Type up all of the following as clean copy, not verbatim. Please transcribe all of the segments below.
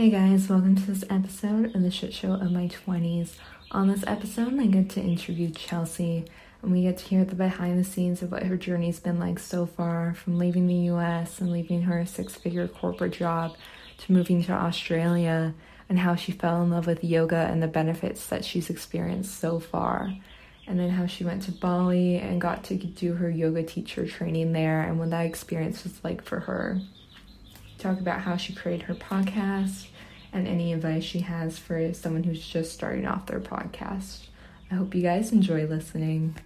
Hey guys, welcome to this episode of the shit show of my 20s. On this episode, I get to interview Chelsea, and we get to hear the behind the scenes of what her journey's been like so far, from leaving the US and leaving her six-figure corporate job to moving to Australia, and how she fell in love with yoga and the benefits that she's experienced so far. And then how she went to Bali and got to do her yoga teacher training there, and what that experience was like for her. Talk about how she created her podcast and any advice she has for someone who's just starting off their podcast. I hope you guys enjoy listening.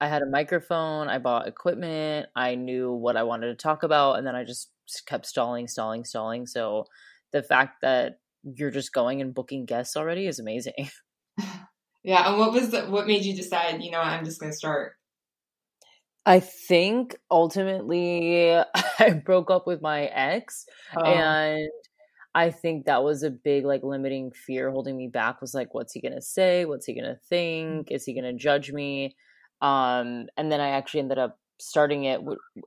I had a microphone, I bought equipment, I knew what I wanted to talk about, and then I just kept stalling. So the fact that you're just going and booking guests already is amazing. Yeah. And what made you decide, you know, I'm just going to start? I think ultimately I broke up with my ex, and I think that was a big limiting fear holding me back, was like, what's he going to say? What's he going to think? Is he going to judge me? And then I actually ended up starting it.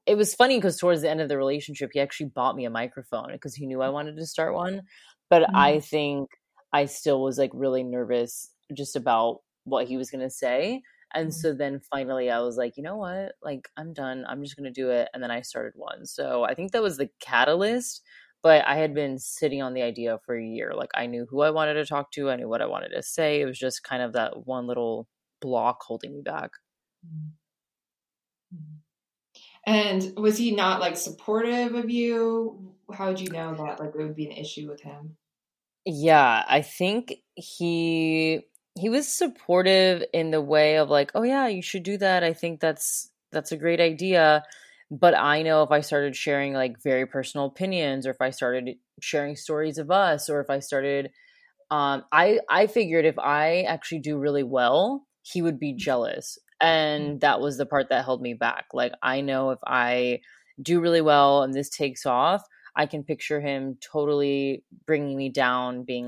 It was funny because towards the end of the relationship, he actually bought me a microphone because he knew I wanted to start one. But I think I still was really nervous just about what he was going to say. And so then finally I was like, you know what? I'm done. I'm just going to do it. And then I started one. So I think that was the catalyst, but I had been sitting on the idea for a year. I knew who I wanted to talk to. I knew what I wanted to say. It was just kind of that one little block holding me back. And was he not supportive of you? How did you know that it would be an issue with him? Yeah, I think he was supportive in the way of oh yeah, you should do that. I think that's a great idea. But I know if I started sharing very personal opinions, or if I started sharing stories of us, or if I started, I figured if I actually do really well, he would be jealous. And that was the part that held me back. I know if I do really well and this takes off, I can picture him totally bringing me down, being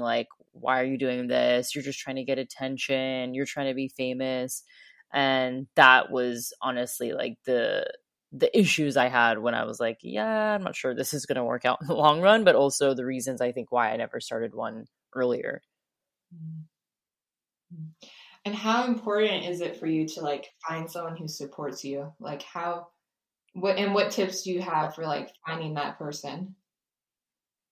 why are you doing this? You're just trying to get attention. You're trying to be famous. And that was honestly the issues I had when I was yeah, I'm not sure this is going to work out in the long run, but also the reasons I think why I never started one earlier. And how important is it for you to find someone who supports you? What tips do you have for finding that person?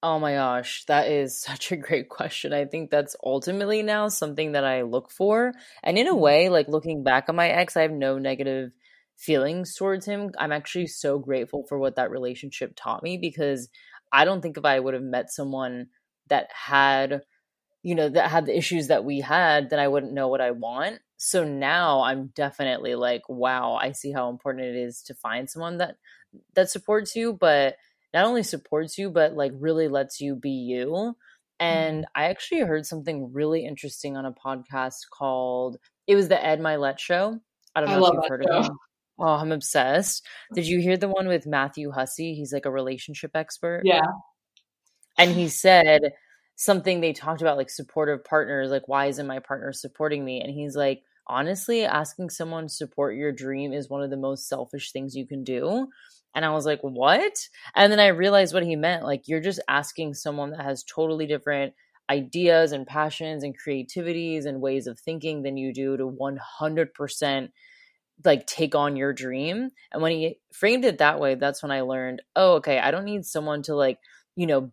Oh my gosh, that is such a great question. I think that's ultimately now something that I look for. And in a way, looking back on my ex, I have no negative feelings towards him. I'm actually so grateful for what that relationship taught me, because I don't think if I would have met someone that had the issues that we had, then I wouldn't know what I want. So now I'm definitely wow, I see how important it is to find someone that supports you, but not only supports you, but really lets you be you. And I actually heard something really interesting on a podcast called, it was the Ed Mylett Show. I don't know if you've heard of it. Oh, I'm obsessed. Did you hear the one with Matthew Hussey? He's a relationship expert. Yeah. And he said something, they talked about supportive partners. Why isn't my partner supporting me? And he's honestly, asking someone to support your dream is one of the most selfish things you can do. And I was like, what? And then I realized what he meant. You're just asking someone that has totally different ideas and passions and creativities and ways of thinking than you do to 100% take on your dream. And when he framed it that way, that's when I learned, oh, okay, I don't need someone to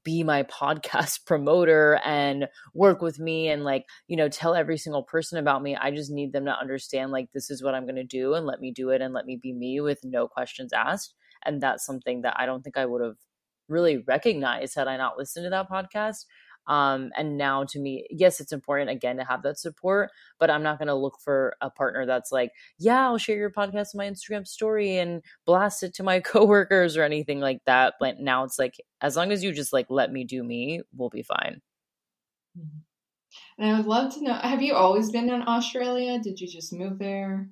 be my podcast promoter and work with me and tell every single person about me. I just need them to understand this is what I'm going to do, and let me do it and let me be me with no questions asked. And that's something that I don't think I would have really recognized had I not listened to that podcast. And now to me, yes, it's important again to have that support, but I'm not going to look for a partner that's yeah, I'll share your podcast on my Instagram story and blast it to my coworkers or anything like that. But now it's as long as you just let me do me, we'll be fine. And I would love to know, have you always been in Australia? Did you just move there?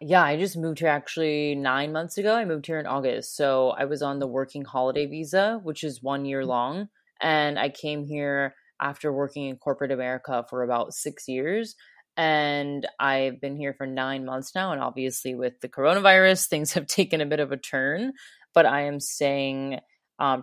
Yeah, I just moved here actually 9 months ago. I moved here in August. So I was on the working holiday visa, which is 1 year long. And I came here after working in corporate America for about 6 years. And I've been here for 9 months now. And obviously with the coronavirus, things have taken a bit of a turn, but I am staying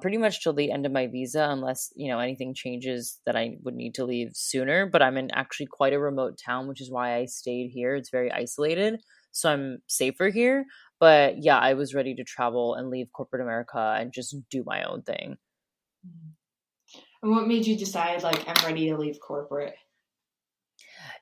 pretty much till the end of my visa, unless, you know, anything changes that I would need to leave sooner. But I'm in actually quite a remote town, which is why I stayed here. It's very isolated, so I'm safer here. But yeah, I was ready to travel and leave corporate America and just do my own thing. And what made you decide, like, I'm ready to leave corporate?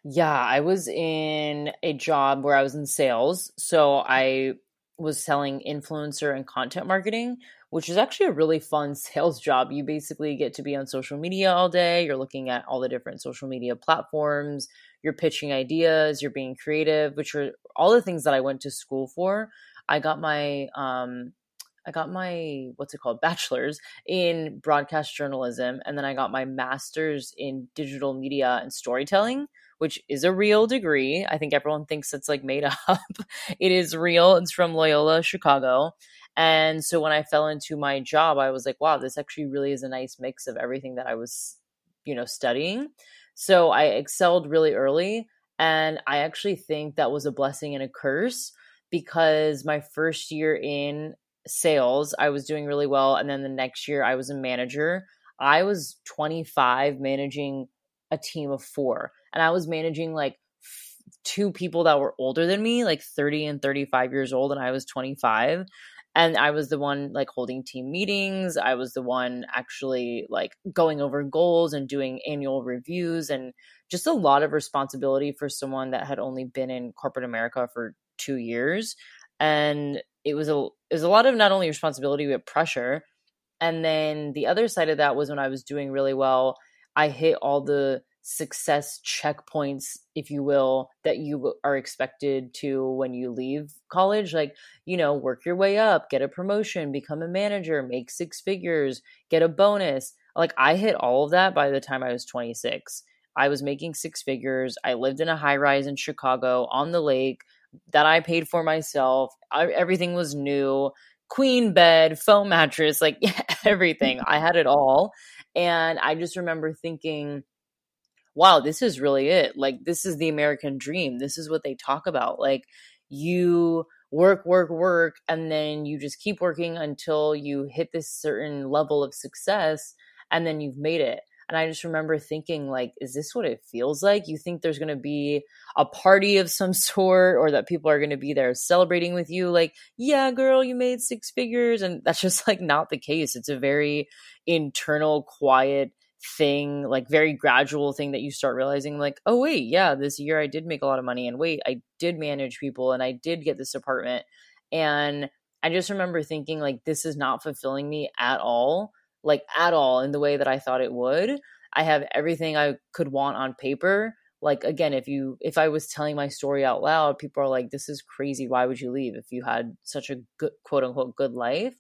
Yeah, I was in a job where I was in sales. So I was selling influencer and content marketing, which is actually a really fun sales job. You basically get to be on social media all day. You're looking at all the different social media platforms. You're pitching ideas. You're being creative, which are all the things that I went to school for. I got my bachelor's in broadcast journalism. And then I got my master's in digital media and storytelling, which is a real degree. I think everyone thinks it's like made up. It is real. It's from Loyola, Chicago. And so when I fell into my job, I was like, wow, this actually really is a nice mix of everything that I was, you know, studying. So I excelled really early. And I actually think that was a blessing and a curse, because my first year in sales, I was doing really well. And then the next year I was a manager. I was 25 managing a team of 4. And I was managing like 2 people that were older than me, like 30 and 35 years old. And I was 25. And I was the one like holding team meetings. I was the one actually like going over goals and doing annual reviews, and just a lot of responsibility for someone that had only been in corporate America for 2 years. And it was a lot of not only responsibility, but pressure. And then the other side of that was when I was doing really well, I hit all the success checkpoints, if you will, that you are expected to when you leave college. Like, you know, work your way up, get a promotion, become a manager, make 6 figures, get a bonus. Like, I hit all of that by the time I was 26. I was making 6 figures. I lived in a high rise in Chicago on the lake that I paid for myself. Everything was new. Queen bed, foam mattress, like everything. I had it all. And I just remember thinking, wow, this is really it. Like, this is the American dream. This is what they talk about. Like, you work, work, work, and then you just keep working until you hit this certain level of success, and then you've made it. And I just remember thinking, like, is this what it feels like? You think there's going to be a party of some sort, or that people are going to be there celebrating with you? Like, yeah, girl, you made 6 figures. And that's just like not the case. It's a very internal, quiet thing, like very gradual thing that you start realizing, like, oh wait, yeah, this year I did make a lot of money, and wait, I did manage people, and I did get this apartment. And I just remember thinking, like, this is not fulfilling me at all. Like, at all, in the way that I thought it would. I have everything I could want on paper. Like, again, if I was telling my story out loud, people are like, this is crazy. Why would you leave if you had such a good, quote unquote, good life?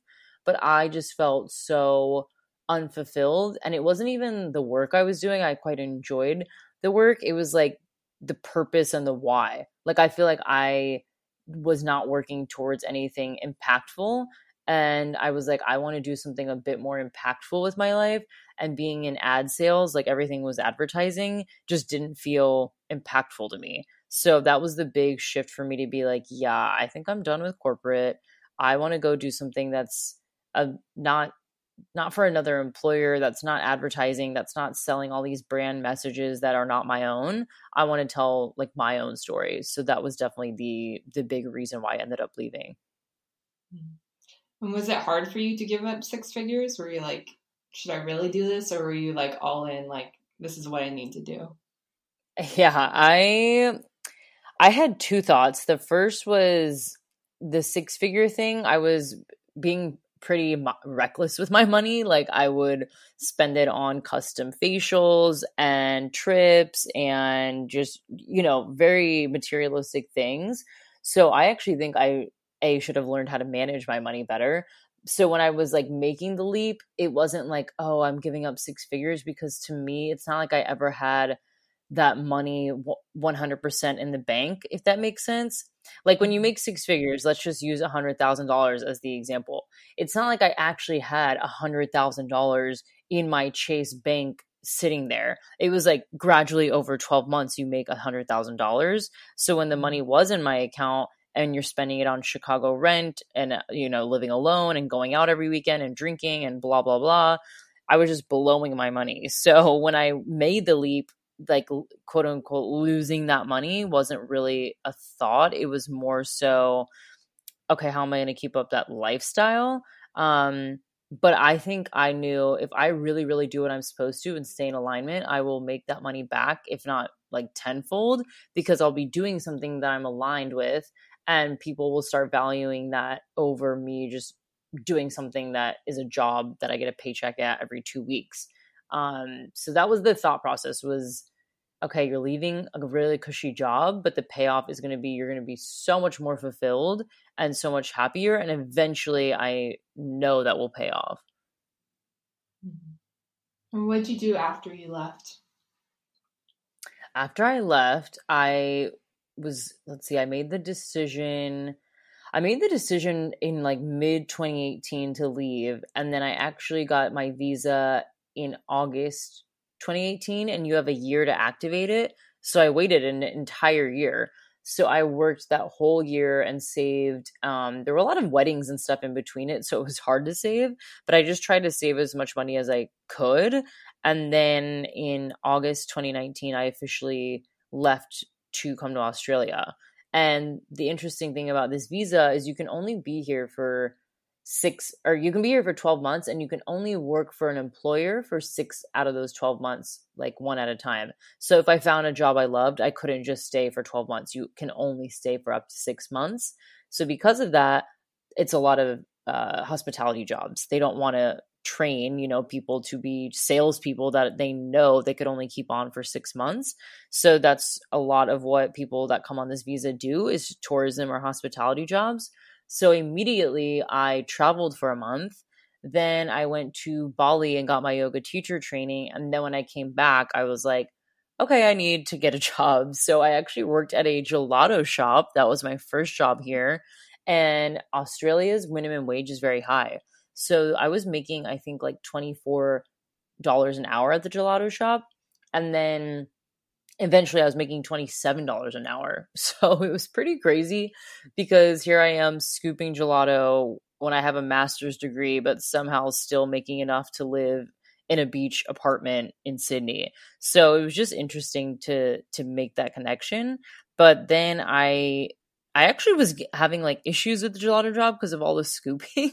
But I just felt so unfulfilled. And it wasn't even the work I was doing. I quite enjoyed the work. It was like the purpose and the why. Like, I feel like I was not working towards anything impactful. And I was like, I want to do something a bit more impactful with my life. And being in ad sales, like everything was advertising, just didn't feel impactful to me. So that was the big shift for me to be like, yeah, I think I'm done with corporate. I want to go do something that's not for another employer, that's not advertising, that's not selling all these brand messages that are not my own. I want to tell like my own stories. So that was definitely the big reason why I ended up leaving. Mm-hmm. And was it hard for you to give up 6 figures? Were you like, should I really do this? Or were you like all in, like, this is what I need to do? Yeah, I had 2 thoughts. The first was the 6-figure thing. I was being pretty reckless with my money. Like, I would spend it on custom facials and trips and just, you know, very materialistic things. So I actually think I should have learned how to manage my money better. So when I was like making the leap, it wasn't like, oh, I'm giving up 6 figures, because to me, it's not like I ever had that money 100% in the bank, if that makes sense. Like, when you make 6 figures, let's just use $100,000 as the example. It's not like I actually had $100,000 in my Chase bank sitting there. It was like gradually over 12 months, you make $100,000. So when the money was in my account, and you're spending it on Chicago rent and, you know, living alone and going out every weekend and drinking and blah, blah, blah. I was just blowing my money. So when I made the leap, like, quote unquote, losing that money wasn't really a thought. It was more so, okay, how am I going to keep up that lifestyle? But I think I knew if I really, really do what I'm supposed to and stay in alignment, I will make that money back, if not like tenfold, because I'll be doing something that I'm aligned with, and people will start valuing that over me just doing something that is a job that I get a paycheck at every 2 weeks. So that was the thought process was, okay, you're leaving a really cushy job, but the payoff is going to be, you're going to be so much more fulfilled and so much happier. And eventually I know that will pay off. And what did you do after you left? After I left, I made the decision in like mid 2018 to leave. And then I actually got my visa in August 2018, and you have a year to activate it. So I waited an entire year. So I worked that whole year and saved. There were a lot of weddings and stuff in between it, so it was hard to save, but I just tried to save as much money as I could. And then in August 2019, I officially left to come to Australia. And the interesting thing about this visa is you can only be here for 12 months, and you can only work for an employer for 6 out of those 12 months, like one at a time. So if I found a job I loved, I couldn't just stay for 12 months. You can only stay for up to 6 months. So because of that, it's a lot of hospitality jobs. They don't want to train, you know, people to be salespeople that they know they could only keep on for 6 months. So that's a lot of what people that come on this visa do is tourism or hospitality jobs. So immediately I traveled for a month. Then I went to Bali and got my yoga teacher training. And then when I came back, I was like, okay, I need to get a job. So I actually worked at a gelato shop. That was my first job here. And Australia's minimum wage is very high. So I was making, I think, like $24 an hour at the gelato shop. And then eventually I was making $27 an hour. So it was pretty crazy because here I am scooping gelato when I have a master's degree, but somehow still making enough to live in a beach apartment in Sydney. So it was just interesting to make that connection. But then I actually was having like issues with the gelato job because of all the scooping.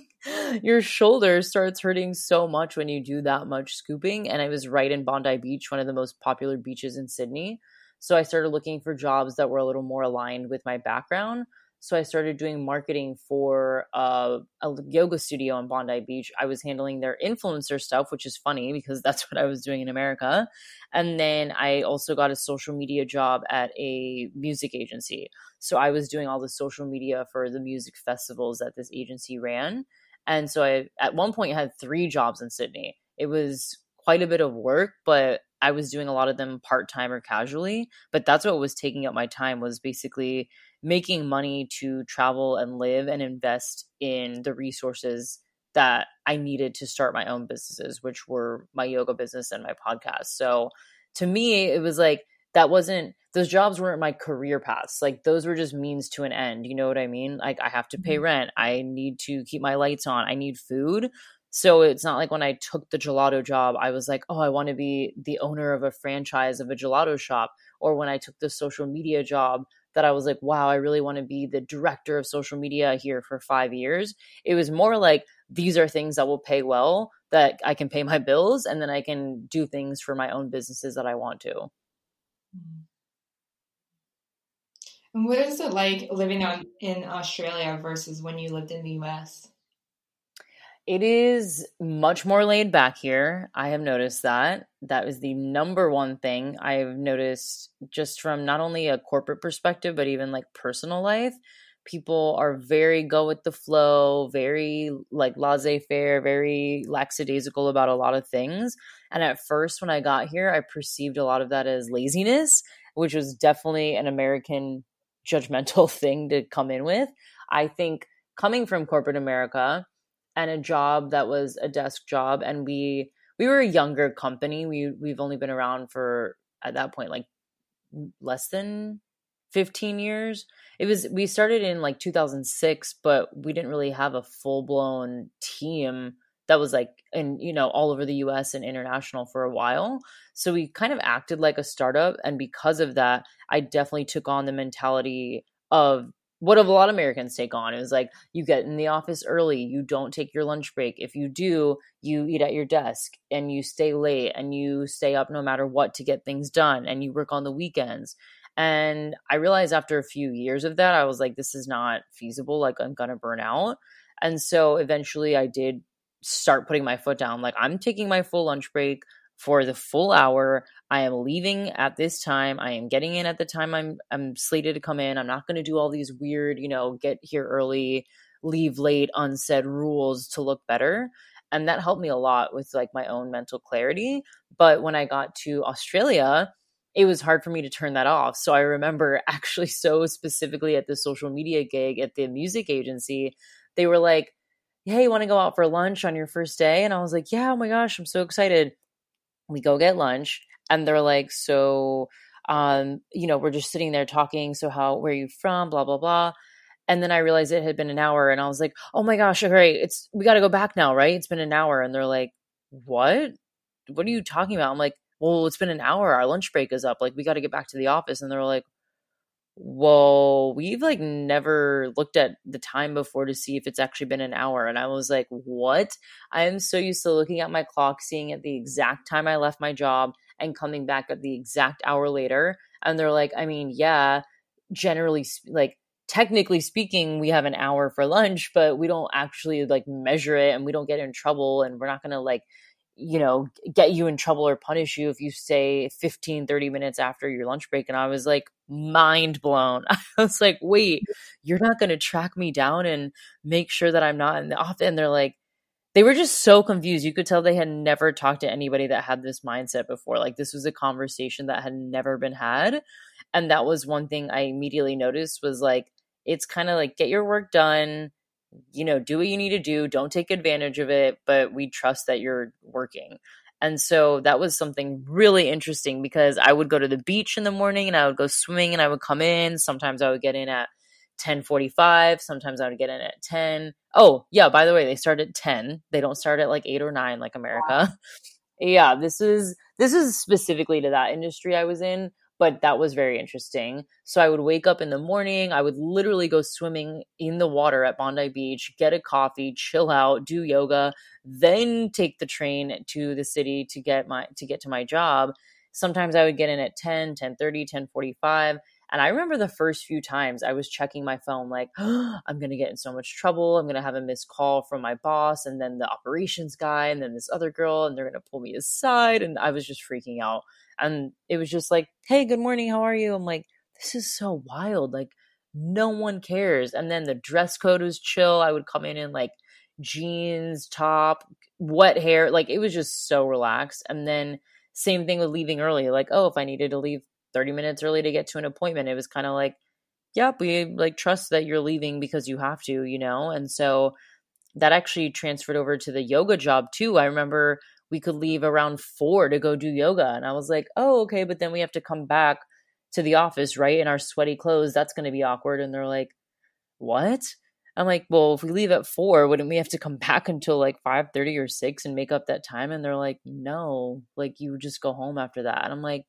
Your shoulder starts hurting so much when you do that much scooping. And I was right in Bondi Beach, one of the most popular beaches in Sydney. So I started looking for jobs that were a little more aligned with my background. So I started doing marketing for a yoga studio in Bondi Beach. I was handling their influencer stuff, which is funny because that's what I was doing in America. And then I also got a social media job at a music agency. So I was doing all the social media for the music festivals that this agency ran. And so I, at one point, had 3 jobs in Sydney. It was quite a bit of work, but I was doing a lot of them part-time or casually. But that's what was taking up my time, was basically making money to travel and live and invest in the resources that I needed to start my own businesses, which were my yoga business and my podcast. So to me, it was like, those jobs weren't my career paths. Like, those were just means to an end. You know what I mean? Like, I have to pay rent. I need to keep my lights on. I need food. So it's not like when I took the gelato job, I was like, oh, I want to be the owner of a franchise of a gelato shop. Or when I took the social media job, that I was like, wow, I really want to be the director of social media here for 5 years. It was more like, these are things that will pay well, that I can pay my bills, and then I can do things for my own businesses that I want to. And what is it like living in Australia versus when you lived in the US? It is much more laid back here. I have noticed that. That was the number one thing I've noticed, just from not only a corporate perspective, but even like personal life. People are very go with the flow, very like laissez-faire, very lackadaisical about a lot of things. And at first, when I got here, I perceived a lot of that as laziness, which was definitely an American judgmental thing to come in with. I think coming from corporate America and a job that was a desk job, and we were a younger company. We've only been around for, at that point, like less than 15 years. It was, we started in like 2006, but we didn't really have a full blown team that was like, and you know, all over the US and international for a while. So we kind of acted like a startup. And because of that, I definitely took on the mentality of what a lot of Americans take on. It was like, you get in the office early, you don't take your lunch break. If you do, you eat at your desk and you stay late and you stay up no matter what to get things done. And you work on the weekends. And I realized after a few years of that, I was like, this is not feasible. Like, I'm going to burn out. And so eventually I did start putting my foot down. Like, I'm taking my full lunch break for the full hour. I am leaving at this time. I am getting in at the time I'm slated to come in. I'm not going to do all these weird, you know, get here early, leave late, unsaid rules to look better. And that helped me a lot with like my own mental clarity. But when I got to Australia, it was hard for me to turn that off. So I remember actually so specifically at the social media gig at the music agency, they were like, hey, you want to go out for lunch on your first day? And I was like, yeah, oh my gosh, I'm so excited. We go get lunch. And they're like, so, you know, we're just sitting there talking. So where are you from? Blah, blah, blah. And then I realized it had been an hour and I was like, oh my gosh, okay, we got to go back now, right? It's been an hour. And they're like, what are you talking about? I'm like, well, it's been an hour. Our lunch break is up. Like, we got to get back to the office. And they're like, whoa, we've like never looked at the time before to see if it's actually been an hour. And I was like, what? I am so used to looking at my clock, seeing at the exact time I left my job and coming back at the exact hour later. And they're like, I mean, yeah, generally, like, technically speaking, we have an hour for lunch, but we don't actually like measure it and we don't get in trouble. And we're not going to like, you know, get you in trouble or punish you if you stay 15, 30 minutes after your lunch break. And I was like, mind blown. I was like, wait, you're not going to track me down and make sure that I'm not in the office? And they're like, they were just so confused. You could tell they had never talked to anybody that had this mindset before. Like, this was a conversation that had never been had. And that was one thing I immediately noticed was like, it's kind of like, get your work done, you know, do what you need to do. Don't take advantage of it, but we trust that you're working. And so that was something really interesting because I would go to the beach in the morning and I would go swimming and I would come in. Sometimes I would get in at 10:45. Sometimes I would get in at 10. Oh yeah. By the way, they start at 10. They don't start at like 8 or 9, like America. Yeah. This is specifically to that industry I was in, but that was very interesting. So I would wake up in the morning. I would literally go swimming in the water at Bondi Beach, get a coffee, chill out, do yoga, then take the train to the city to get to my job. Sometimes I would get in at 10, 10:30, 10:45. And I remember the first few times I was checking my phone, like, oh, I'm going to get in so much trouble. I'm going to have a missed call from my boss and then the operations guy and then this other girl, and they're going to pull me aside. And I was just freaking out. And it was just like, hey, good morning. How are you? I'm like, this is so wild. Like, no one cares. And then the dress code was chill. I would come in like jeans, top, wet hair. Like, it was just so relaxed. And then same thing with leaving early. Like, oh, if I needed to leave 30 minutes early to get to an appointment, it was kind of like, yep, we like trust that you're leaving because you have to, you know? And so that actually transferred over to the yoga job too. I remember we could leave around 4 to go do yoga. And I was like, oh, okay. But then we have to come back to the office, right? In our sweaty clothes. That's going to be awkward. And they're like, what? I'm like, well, if we leave at 4, wouldn't we have to come back until like 5:30 or 6 and make up that time? And they're like, no, like you just go home after that. And I'm like,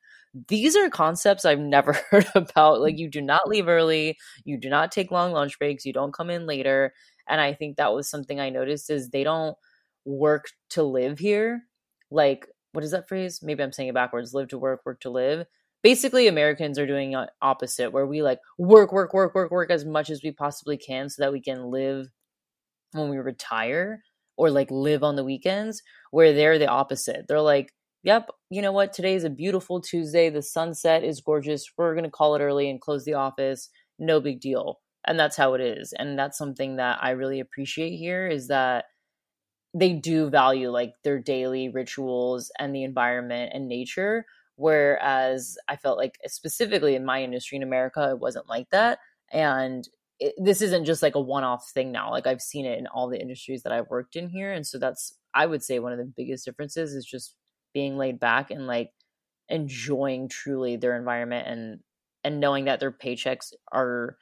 these are concepts I've never heard about. Like, you do not leave early. You do not take long lunch breaks. You don't come in later. And I think that was something I noticed is they don't work to live here. Like, what is that phrase? Maybe I'm saying it backwards. Live to work, work to live. Basically, Americans are doing the opposite, where we like work as much as we possibly can so that we can live when we retire or like live on the weekends, where they're the opposite. They're like, yep, you know what? Today is a beautiful Tuesday. The sunset is gorgeous. We're going to call it early and close the office. No big deal. And that's how it is. And that's something that I really appreciate here is that they do value like their daily rituals and the environment and nature. Whereas I felt like specifically in my industry in America, it wasn't like that. And this isn't just like a one-off thing now. Like, I've seen it in all the industries that I've worked in here. And so that's, I would say, one of the biggest differences is just being laid back and like enjoying truly their environment and and knowing that their paychecks are,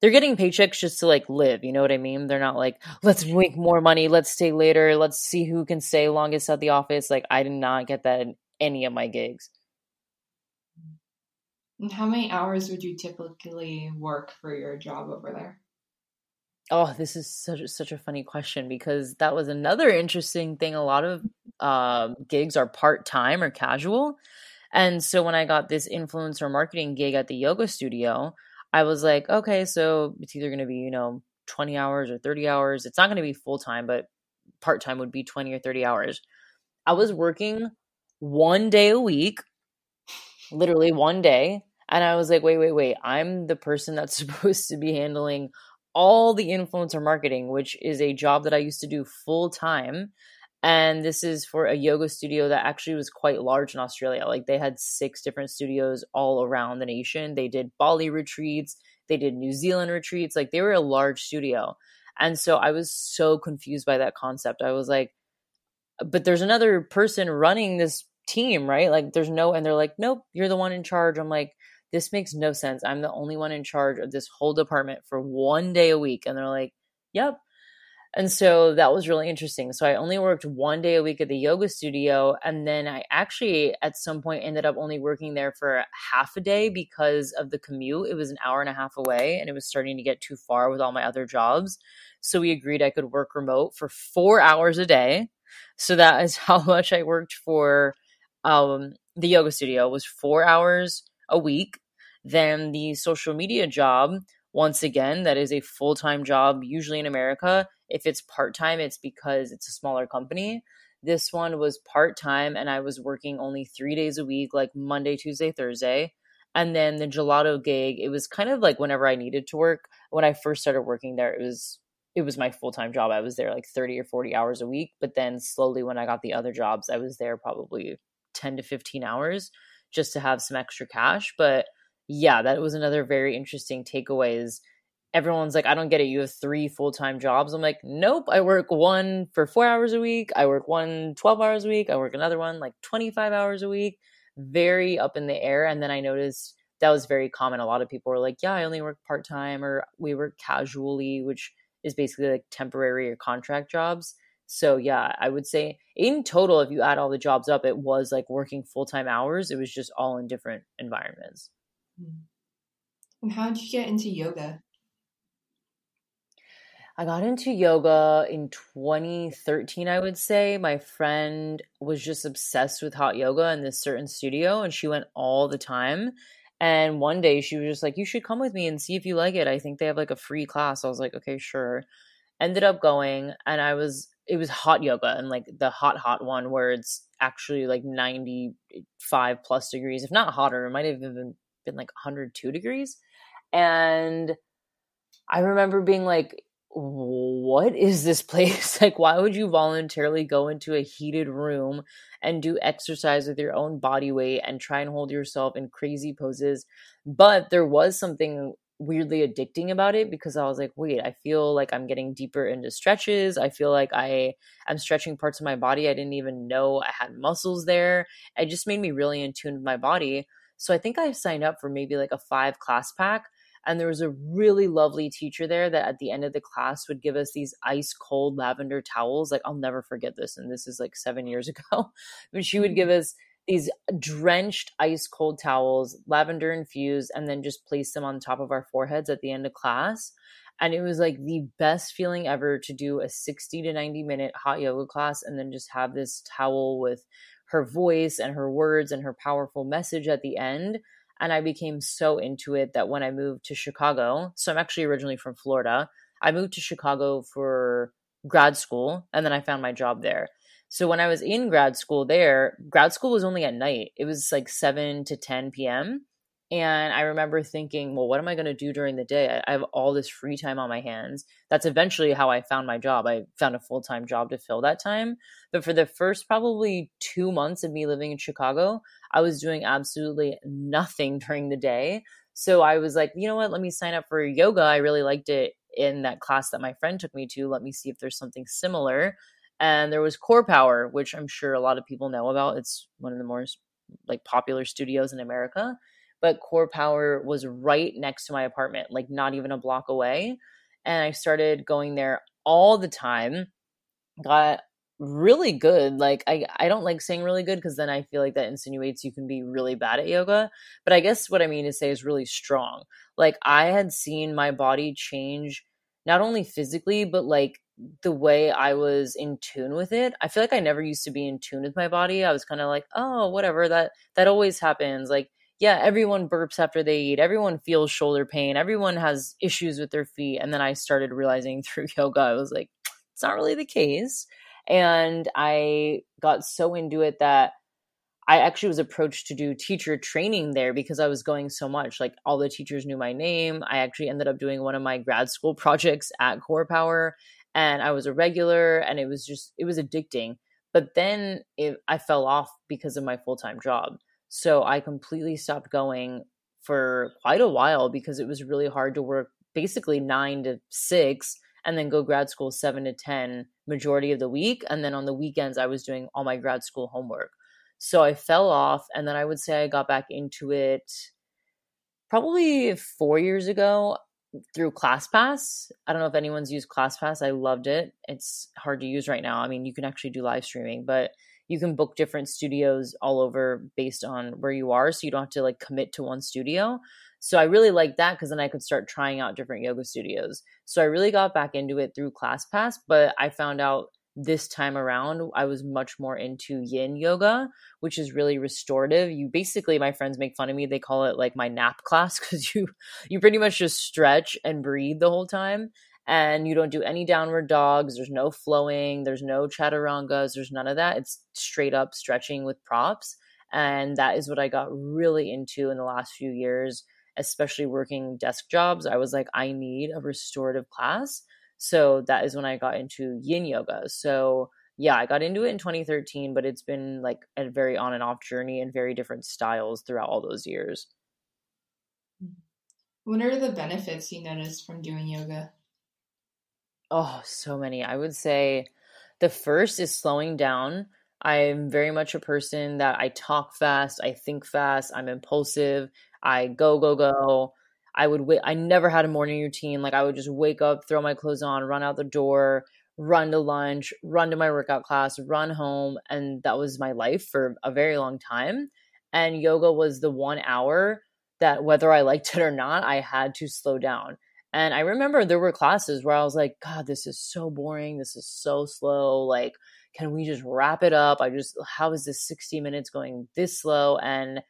they're getting paychecks just to like live. You know what I mean? They're not like, let's make more money. Let's stay later. Let's see who can stay longest at the office. Like, I did not get that in any of my gigs. And how many hours would you typically work for your job over there? Oh, this is such a funny question, because that was another interesting thing. A lot of gigs are part-time or casual. And so when I got this influencer marketing gig at the yoga studio, I was like, okay, so it's either going to be, 20 hours or 30 hours. It's not going to be full-time, but part-time would be 20 or 30 hours. I was working one day a week, literally one day. And I was like, wait. I'm the person that's supposed to be handling all the influencer marketing, which is a job that I used to do full-time. And this is for a yoga studio that actually was quite large in Australia. Like, they had 6 different studios all around the nation. They did Bali retreats. They did New Zealand retreats. Like, they were a large studio. And so I was so confused by that concept. I was like, but there's another person running this team, right? Like, there's no, and they're like, nope, you're the one in charge. I'm like, this makes no sense. I'm the only one in charge of this whole department for one day a week. And they're like, yep. And so that was really interesting. So I only worked one day a week at the yoga studio. And then I actually at some point ended up only working there for half a day because of the commute. It was an hour and a half away and it was starting to get too far with all my other jobs. So we agreed I could work remote for 4 hours a day. So that is how much I worked for the yoga studio, was 4 hours a week. Then the social media job, once again, that is a full-time job, usually in America. If it's part-time, it's because it's a smaller company. This one was part-time and I was working only 3 days a week, like Monday, Tuesday, Thursday. And then the gelato gig, it was kind of like whenever I needed to work. When I first started working there, it was my full-time job. I was there like 30 or 40 hours a week. But then slowly when I got the other jobs, I was there probably 10 to 15 hours just to have some extra cash. But yeah, that was another very interesting takeaway is everyone's like, I don't get it. You have 3 full-time jobs. I'm like, nope, I work one for 4 hours a week. I work one 12 hours a week. I work another one like 25 hours a week, very up in the air. And then I noticed that was very common. A lot of people were like, yeah, I only work part-time, or we work casually, which is basically like temporary or contract jobs. So yeah, I would say in total, if you add all the jobs up, it was like working full-time hours. It was just all in different environments. And how did you get into yoga? I got into yoga in 2013, I would say. My friend was just obsessed with hot yoga in this certain studio, and she went all the time. And one day she was just like, you should come with me and see if you like it. I think they have like a free class. I was like, okay, sure. Ended up going, and it was hot yoga, and like the hot one where it's actually like 95 plus degrees, if not hotter. It might have even been like 102 degrees. And I remember being like, what is this place? Like, why would you voluntarily go into a heated room and do exercise with your own body weight and try and hold yourself in crazy poses? But there was something weirdly addicting about it, because I was like, wait, I feel like I'm getting deeper into stretches. I feel like I am stretching parts of my body I didn't even know I had muscles there. It just made me really in tune with my body. So I think I signed up for maybe like a 5 class pack, and there was a really lovely teacher there that at the end of the class would give us these ice cold lavender towels. Like, I'll never forget this, and this is like 7 years ago, but she would give us these drenched ice cold towels, lavender infused, and then just place them on top of our foreheads at the end of class. And it was like the best feeling ever to do a 60 to 90 minute hot yoga class and then just have this towel with her voice and her words and her powerful message at the end. And I became so into it that when I moved to Chicago, so I'm actually originally from Florida, I moved to Chicago for grad school, and then I found my job there. So when I was in grad school there, grad school was only at night. It was like 7 to 10 p.m. And I remember thinking, well, what am I going to do during the day? I have all this free time on my hands. That's eventually how I found my job. I found a full-time job to fill that time. But for the first probably 2 months of me living in Chicago, I was doing absolutely nothing during the day. So I was like, you know what? Let me sign up for yoga. I really liked it in that class that my friend took me to. Let me see if there's something similar. And there was Core Power, which I'm sure a lot of people know about. It's one of the more like popular studios in America. but Core Power was right next to my apartment, like not even a block away. And I started going there all the time, got really good. Like I don't like saying really good because then I feel like that insinuates you can be really bad at yoga. But I guess what I mean to say is really strong. Like I had seen my body change not only physically, but like the way I was in tune with it. I feel like I never used to be in tune with my body. I was kind of like, oh, whatever, that always happens. Like, yeah, everyone burps after they eat. Everyone feels shoulder pain. Everyone has issues with their feet. And then I started realizing through yoga, I was like, it's not really the case. And I got so into it that I actually was approached to do teacher training there because I was going so much. Like all the teachers knew my name. I actually ended up doing one of my grad school projects at Core Power. And I was a regular, and it was addicting. But then I fell off because of my full-time job. So I completely stopped going for quite a while because it was really hard to work basically 9 to 6 and then go grad school 7 to 10 majority of the week. And then on the weekends, I was doing all my grad school homework. So I fell off, and then I would say I got back into it probably 4 years ago. Through ClassPass. I don't know if anyone's used ClassPass. I loved it. It's hard to use right now. I mean, you can actually do live streaming, but you can book different studios all over based on where you are. So you don't have to like commit to one studio. So I really liked that because then I could start trying out different yoga studios. So I really got back into it through ClassPass, but I found out this time around, I was much more into yin yoga, which is really restorative. You basically, my friends make fun of me. They call it like my nap class because you pretty much just stretch and breathe the whole time. And you don't do any downward dogs. There's no flowing. There's no chaturangas. There's none of that. It's straight up stretching with props. And that is what I got really into in the last few years, especially working desk jobs. I was like, I need a restorative class. So that is when I got into yin yoga. So yeah, I got into it in 2013, but it's been like a very on and off journey and very different styles throughout all those years. What are the benefits you noticed from doing yoga? Oh, so many. I would say the first is slowing down. I'm very much a person that I talk fast. I think fast. I'm impulsive. I go, go, go. I never had a morning routine. Like I would just wake up, throw my clothes on, run out the door, run to lunch, run to my workout class, run home. And that was my life for a very long time. And yoga was the 1 hour that whether I liked it or not, I had to slow down. And I remember there were classes where I was like, God, this is so boring. This is so slow. Like, can we just wrap it up? How is this 60 minutes going this slow? And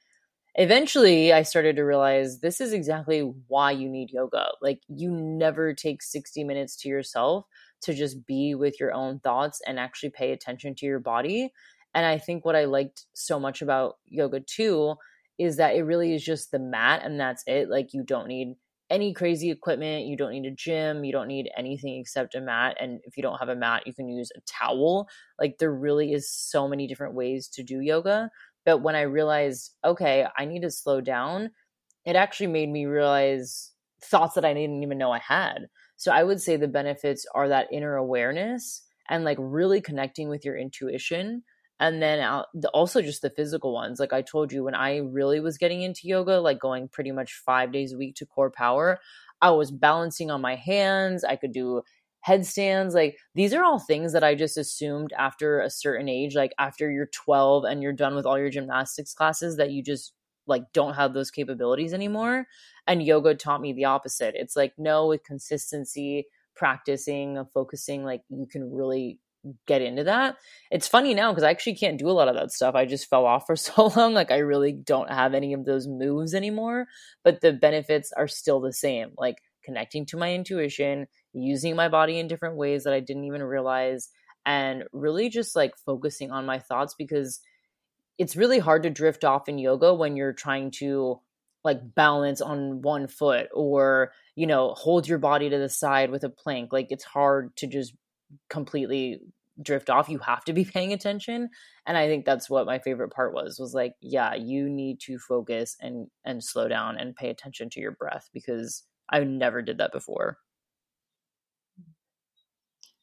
eventually, I started to realize this is exactly why you need yoga. Like you never take 60 minutes to yourself to just be with your own thoughts and actually pay attention to your body. And I think what I liked so much about yoga too is that it really is just the mat and that's it. Like you don't need any crazy equipment. You don't need a gym. You don't need anything except a mat. And if you don't have a mat, you can use a towel. Like there really is so many different ways to do yoga. But when I realized, okay, I need to slow down, it actually made me realize thoughts that I didn't even know I had. So I would say the benefits are that inner awareness and like really connecting with your intuition. And then also just the physical ones. Like I told you, when I really was getting into yoga, like going pretty much 5 days a week to Core Power, I was balancing on my hands. I could do headstands. Like these are all things that I just assumed after a certain age, like after you're 12 and you're done with all your gymnastics classes, that you just like don't have those capabilities anymore. And yoga taught me the opposite. It's like, no, with consistency, practicing, focusing, like you can really get into that. It's funny now because I actually can't do a lot of that stuff. I just fell off for so long. Like I really don't have any of those moves anymore, but the benefits are still the same. Like connecting to my intuition, using my body in different ways that I didn't even realize, and really just like focusing on my thoughts, because it's really hard to drift off in yoga when you're trying to like balance on one foot or, you know, hold your body to the side with a plank. Like it's hard to just completely drift off. You have to be paying attention. And I think that's what my favorite part was like, yeah, you need to focus and slow down and pay attention to your breath, because I never did that before.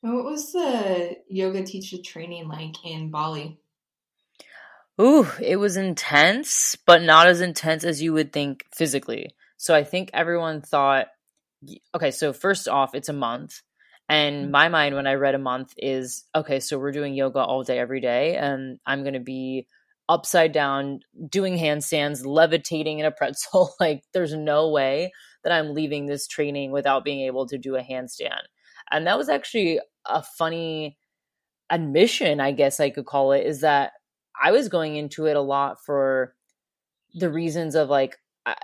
What was the yoga teacher training like in Bali? Ooh, it was intense, but not as intense as you would think physically. So I think everyone thought, okay, so first off, it's a month. And my mind when I read a month is, okay, so we're doing yoga all day, every day. And I'm going to be upside down, doing handstands, levitating in a pretzel. Like there's no way that I'm leaving this training without being able to do a handstand. And that was actually a funny admission, I guess I could call it, is that I was going into it a lot for the reasons of like,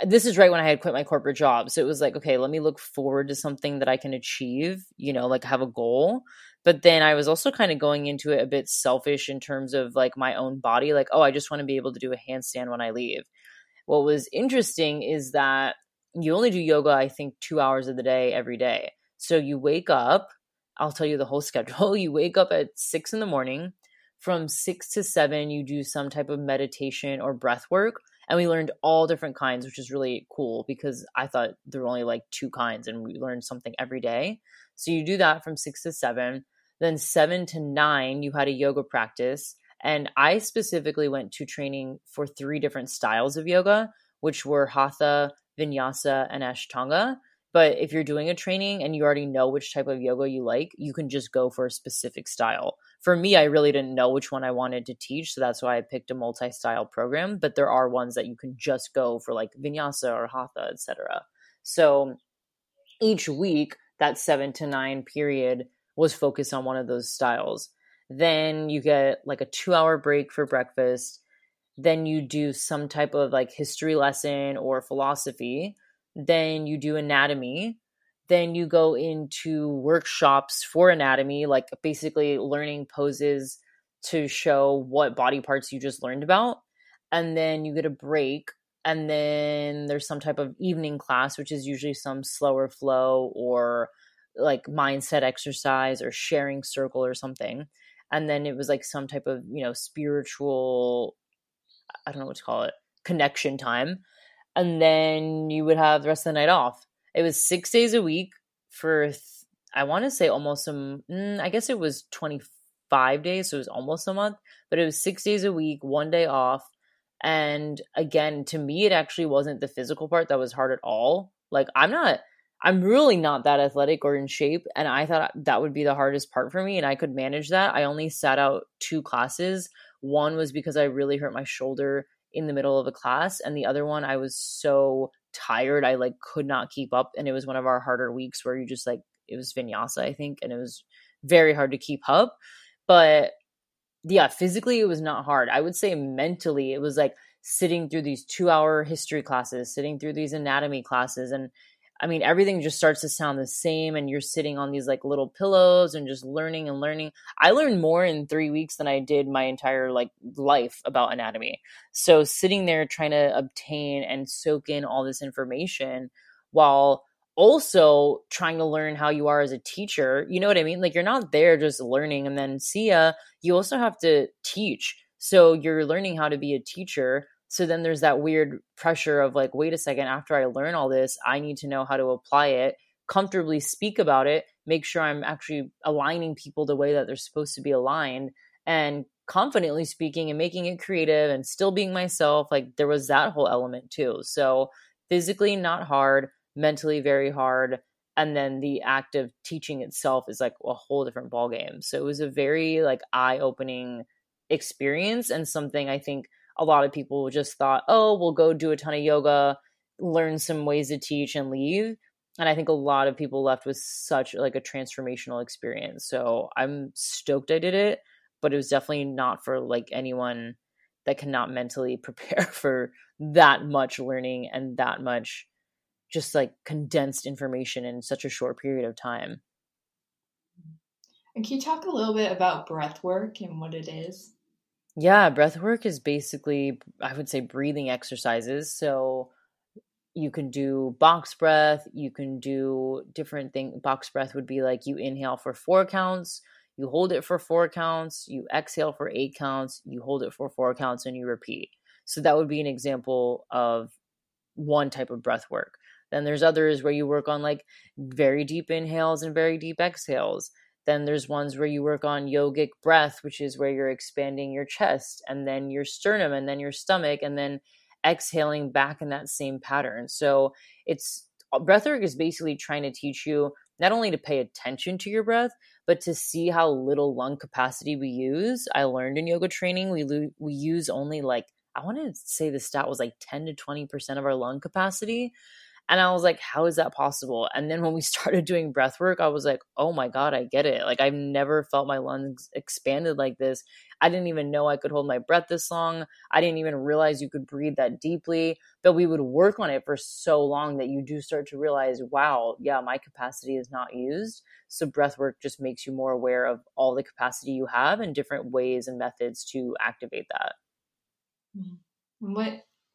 this is right when I had quit my corporate job. So it was like, okay, let me look forward to something that I can achieve, you know, like have a goal. But then I was also kind of going into it a bit selfish in terms of like my own body. Like, oh, I just want to be able to do a handstand when I leave. What was interesting is that you only do yoga, I think, 2 hours of the day every day. So you wake up, I'll tell you the whole schedule. You wake up at 6 a.m. From 6 to 7, you do some type of meditation or breath work. And we learned all different kinds, which is really cool because I thought there were only like 2 kinds and we learned something every day. So you do that from 6 to 7, then 7 to 9, you had a yoga practice. And I specifically went to training for 3 different styles of yoga, which were Hatha, Vinyasa, and Ashtanga. But if you're doing a training and you already know which type of yoga you like, you can just go for a specific style. For me, I really didn't know which one I wanted to teach. So that's why I picked a multi-style program. But there are ones that you can just go for like Vinyasa or Hatha, etc. So each week, that 7 to 9 period was focused on one of those styles. Then you get like a 2-hour break for breakfast. Then you do some type of like history lesson or philosophy. Then you do anatomy. Then you go into workshops for anatomy, like basically learning poses to show what body parts you just learned about. And then you get a break. And then there's some type of evening class, which is usually some slower flow or like mindset exercise or sharing circle or something. And then it was like some type of, you know, spiritual, I don't know what to call it, connection time. And then you would have the rest of the night off. It was 6 days a week for, I want to say almost some, I guess it was 25 days. So it was almost a month, but it was 6 days a week, 1 day off. And again, to me, it actually wasn't the physical part that was hard at all. Like I'm really not that athletic or in shape. And I thought that would be the hardest part for me. And I could manage that. I only sat out 2 classes. One was because I really hurt my shoulder in the middle of a class. And the other one, I was so tired. I like could not keep up. And it was one of our harder weeks where you just like, it was Vinyasa, I think. And it was very hard to keep up. But yeah, physically, it was not hard. I would say mentally, it was like sitting through these 2-hour history classes, sitting through these anatomy classes. And I mean, everything just starts to sound the same. And you're sitting on these like little pillows and just learning and learning. I learned more in 3 weeks than I did my entire like life about anatomy. So sitting there trying to obtain and soak in all this information while also trying to learn how you are as a teacher. You know what I mean? Like you're not there just learning and then see ya. You also have to teach. So you're learning how to be a teacher. So then there's that weird pressure of like, wait a second, after I learn all this, I need to know how to apply it, comfortably speak about it, make sure I'm actually aligning people the way that they're supposed to be aligned and confidently speaking and making it creative and still being myself. Like there was that whole element too. So physically not hard, mentally very hard. And then the act of teaching itself is like a whole different ballgame. So it was a very like eye-opening experience and something I think a lot of people just thought, oh, we'll go do a ton of yoga, learn some ways to teach and leave. And I think a lot of people left with such like a transformational experience. So I'm stoked I did it, but it was definitely not for like anyone that cannot mentally prepare for that much learning and that much just like condensed information in such a short period of time. And can you talk a little bit about breath work and what it is? Yeah, breath work is basically, I would say, breathing exercises. So you can do box breath. You can do different things. Box breath would be like you inhale for 4 counts, you hold it for 4 counts, you exhale for 8 counts, you hold it for 4 counts, and you repeat. So that would be an example of one type of breath work. Then there's others where you work on like very deep inhales and very deep exhales. Then there's ones where you work on yogic breath, which is where you're expanding your chest and then your sternum and then your stomach and then exhaling back in that same pattern. So it's breathwork is basically trying to teach you not only to pay attention to your breath, but to see how little lung capacity we use. I learned in yoga training, we use only like, I want to say the stat was like 10 to 20% of our lung capacity. And I was like, how is that possible? And then when we started doing breath work, I was like, oh my God, I get it. Like I've never felt my lungs expanded like this. I didn't even know I could hold my breath this long. I didn't even realize you could breathe that deeply, but we would work on it for so long that you do start to realize, wow, yeah, my capacity is not used. So breath work just makes you more aware of all the capacity you have and different ways and methods to activate that.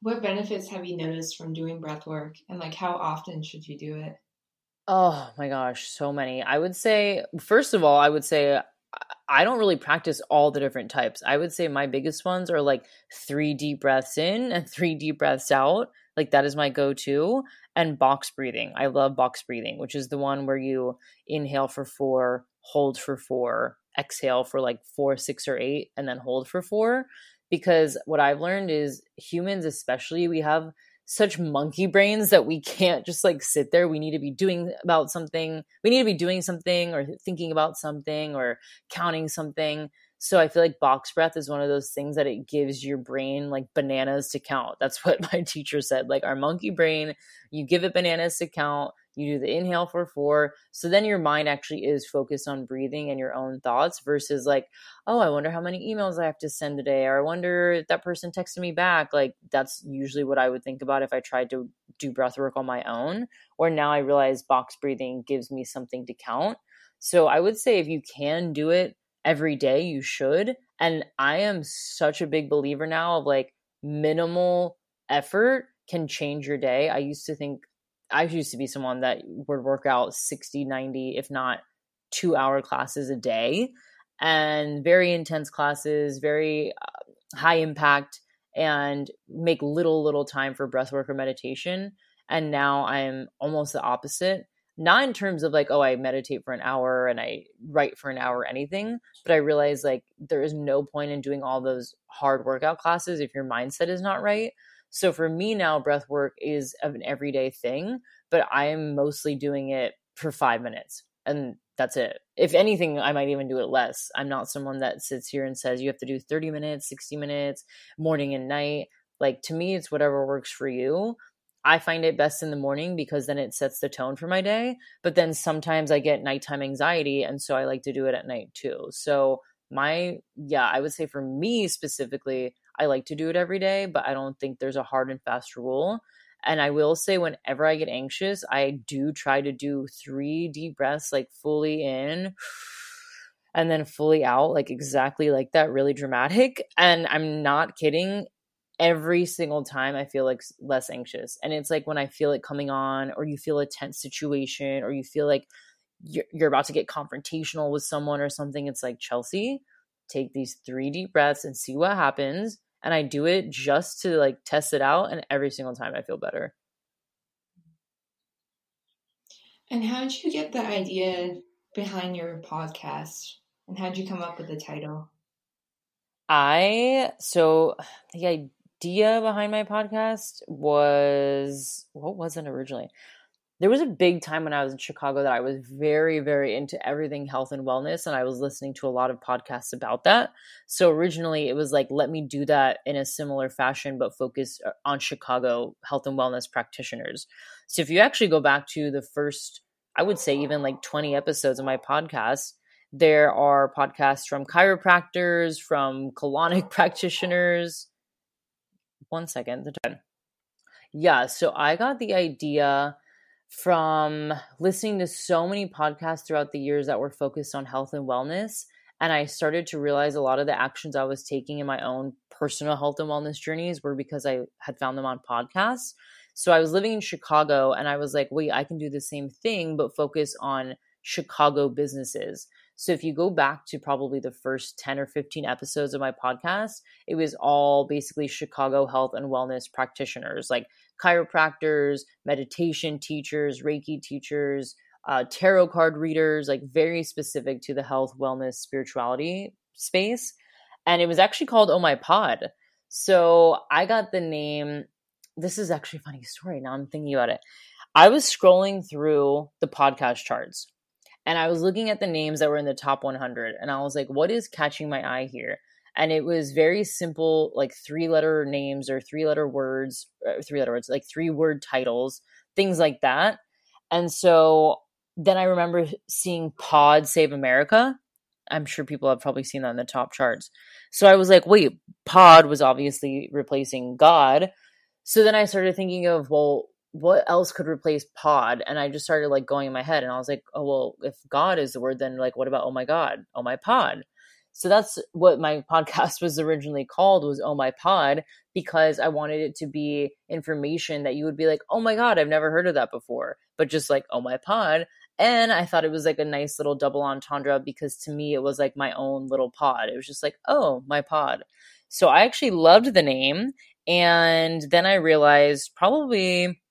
What benefits have you noticed from doing breath work, and like how often should you do it? Oh my gosh, so many. I would say, first of all, I would say I don't really practice all the different types. I would say my biggest ones are like 3 deep breaths in and 3 deep breaths out. Like that is my go-to. And box breathing. I love box breathing, which is the one where you inhale for 4, hold for 4, exhale for like 4, 6, or 8, and then hold for 4. Because what I've learned is humans, especially, we have such monkey brains that we can't just like sit there. We need to be doing something or thinking about something or counting something. So I feel like box breath is one of those things that it gives your brain like bananas to count. That's what my teacher said. Like our monkey brain, you give it bananas to count. You do the inhale for 4. So then your mind actually is focused on breathing and your own thoughts versus like, oh, I wonder how many emails I have to send today. Or I wonder if that person texted me back. Like that's usually what I would think about if I tried to do breath work on my own. Or now I realize box breathing gives me something to count. So I would say if you can do it every day, you should. And I am such a big believer now of like minimal effort can change your day. I used to be someone that would work out 60, 90, if not 2-hour classes a day, and very intense classes, very high impact, and make little time for breathwork or meditation. And now I'm almost the opposite, not in terms of like, oh, I meditate for an hour and I write for an hour or anything, but I realize like there is no point in doing all those hard workout classes if your mindset is not right. So for me now, breath work is an everyday thing, but I am mostly doing it for 5 minutes and that's it. If anything, I might even do it less. I'm not someone that sits here and says you have to do 30 minutes, 60 minutes, morning and night. Like to me, it's whatever works for you. I find it best in the morning because then it sets the tone for my day. But then sometimes I get nighttime anxiety. And so I like to do it at night too. So I would say for me specifically, I like to do it every day, but I don't think there's a hard and fast rule. And I will say whenever I get anxious, I do try to do 3 deep breaths, like fully in and then fully out, like exactly like that, really dramatic. And I'm not kidding. Every single time I feel like less anxious. And it's like when I feel it coming on, or you feel a tense situation, or you feel like you're about to get confrontational with someone or something. It's like, Chelsea, take these 3 deep breaths and see what happens. And I do it just to like test it out. And every single time I feel better. And how did you get the idea behind your podcast? And how did you come up with the title? So the idea behind my podcast was, what was it originally? There was a big time when I was in Chicago that I was very, very into everything health and wellness, and I was listening to a lot of podcasts about that. So originally it was like, let me do that in a similar fashion, but focus on Chicago health and wellness practitioners. So if you actually go back to the first, I would say even like 20 episodes of my podcast, there are podcasts from chiropractors, from colonic practitioners. One second. So I got the idea from listening to so many podcasts throughout the years that were focused on health and wellness. And I started to realize a lot of the actions I was taking in my own personal health and wellness journeys were because I had found them on podcasts. So I was living in Chicago and I was like, wait, I can do the same thing, but focus on Chicago businesses. So if you go back to probably the first 10 or 15 episodes of my podcast, it was all basically Chicago health and wellness practitioners, like chiropractors, meditation teachers, Reiki teachers, tarot card readers, like very specific to the health, wellness, spirituality space. And it was actually called Oh My Pod. So I got the name. This is actually a funny story. Now I'm thinking about it. I was scrolling through the podcast charts and I was looking at the names that were in the top 100. And I was like, what is catching my eye here? And it was very simple, like three-letter names or three-letter words, like three-word titles, things like that. And so then I remember seeing Pod Save America. I'm sure people have probably seen that in the top charts. So I was like, wait, Pod was obviously replacing God. So then I started thinking of, well, what else could replace Pod? And I just started like going in my head and I was like, oh, well, if God is the word, then like, what about, oh my God, oh my pod? So that's what my podcast was originally called, was Oh My Pod, because I wanted it to be information that you would be like, oh my God, I've never heard of that before, but just like, oh my pod. And I thought it was like a nice little double entendre because to me, it was like my own little pod. It was just like, oh, my pod. So I actually loved the name. And then I realized probably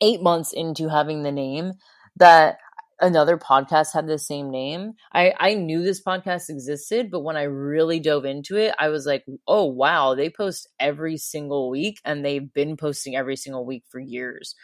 8 months into having the name that another podcast had the same name. I knew this podcast existed, but when I really dove into it, I was like, oh, wow, they post every single week and they've been posting every single week for years.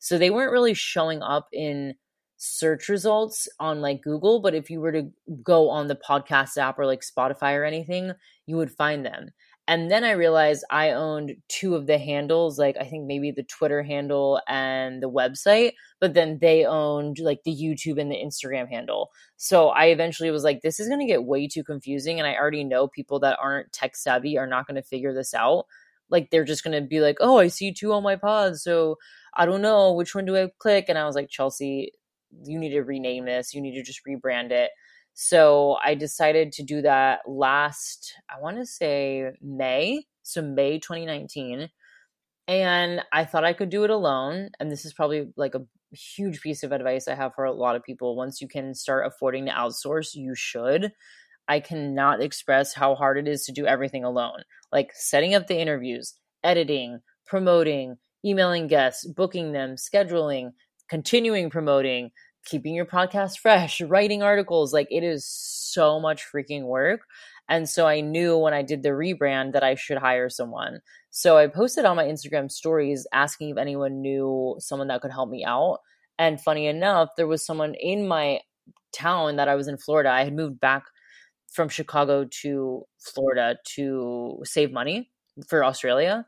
So they weren't really showing up in search results on like Google, but if you were to go on the podcast app or like Spotify or anything, you would find them. And then I realized I owned two of the handles, like I think maybe the Twitter handle and the website, but then they owned like the YouTube and the Instagram handle. So I eventually was like, this is going to get way too confusing. And I already know people that aren't tech savvy are not going to figure this out. Like they're just going to be like, oh, I see two on my pods. So I don't know, which one do I click? And I was like, Chelsea, you need to rename this. You need to just rebrand it. So I decided to do that last, I want to say May. So May 2019. And I thought I could do it alone. And this is probably like a huge piece of advice I have for a lot of people. Once you can start affording to outsource, you should. I cannot express how hard it is to do everything alone. Like setting up the interviews, editing, promoting, emailing guests, booking them, scheduling, continuing promoting, keeping your podcast fresh, writing articles. Like it is so much freaking work. And so I knew when I did the rebrand that I should hire someone. So I posted on my Instagram stories asking if anyone knew someone that could help me out. And funny enough, there was someone in my town that I was in Florida. I had moved back from Chicago to Florida to save money for Australia.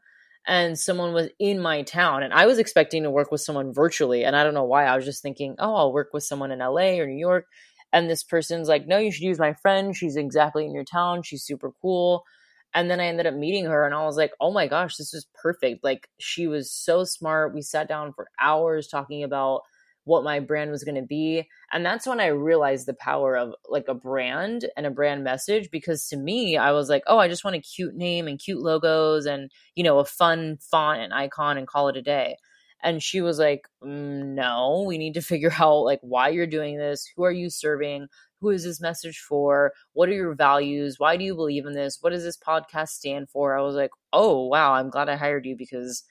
And someone was in my town and I was expecting to work with someone virtually. And I don't know why. I was just thinking, oh, I'll work with someone in LA or New York. And this person's like, no, you should use my friend. She's exactly in your town. She's super cool. And then I ended up meeting her and I was like, oh my gosh, this is perfect. Like she was so smart. We sat down for hours talking about what my brand was going to be. And that's when I realized the power of like a brand and a brand message, because to me, I was like, oh, I just want a cute name and cute logos and, you know, a fun font and icon and call it a day. And she was like, no, we need to figure out like why you're doing this. Who are you serving? Who is this message for? What are your values? Why do you believe in this? What does this podcast stand for? I was like, oh, wow, I'm glad I hired you because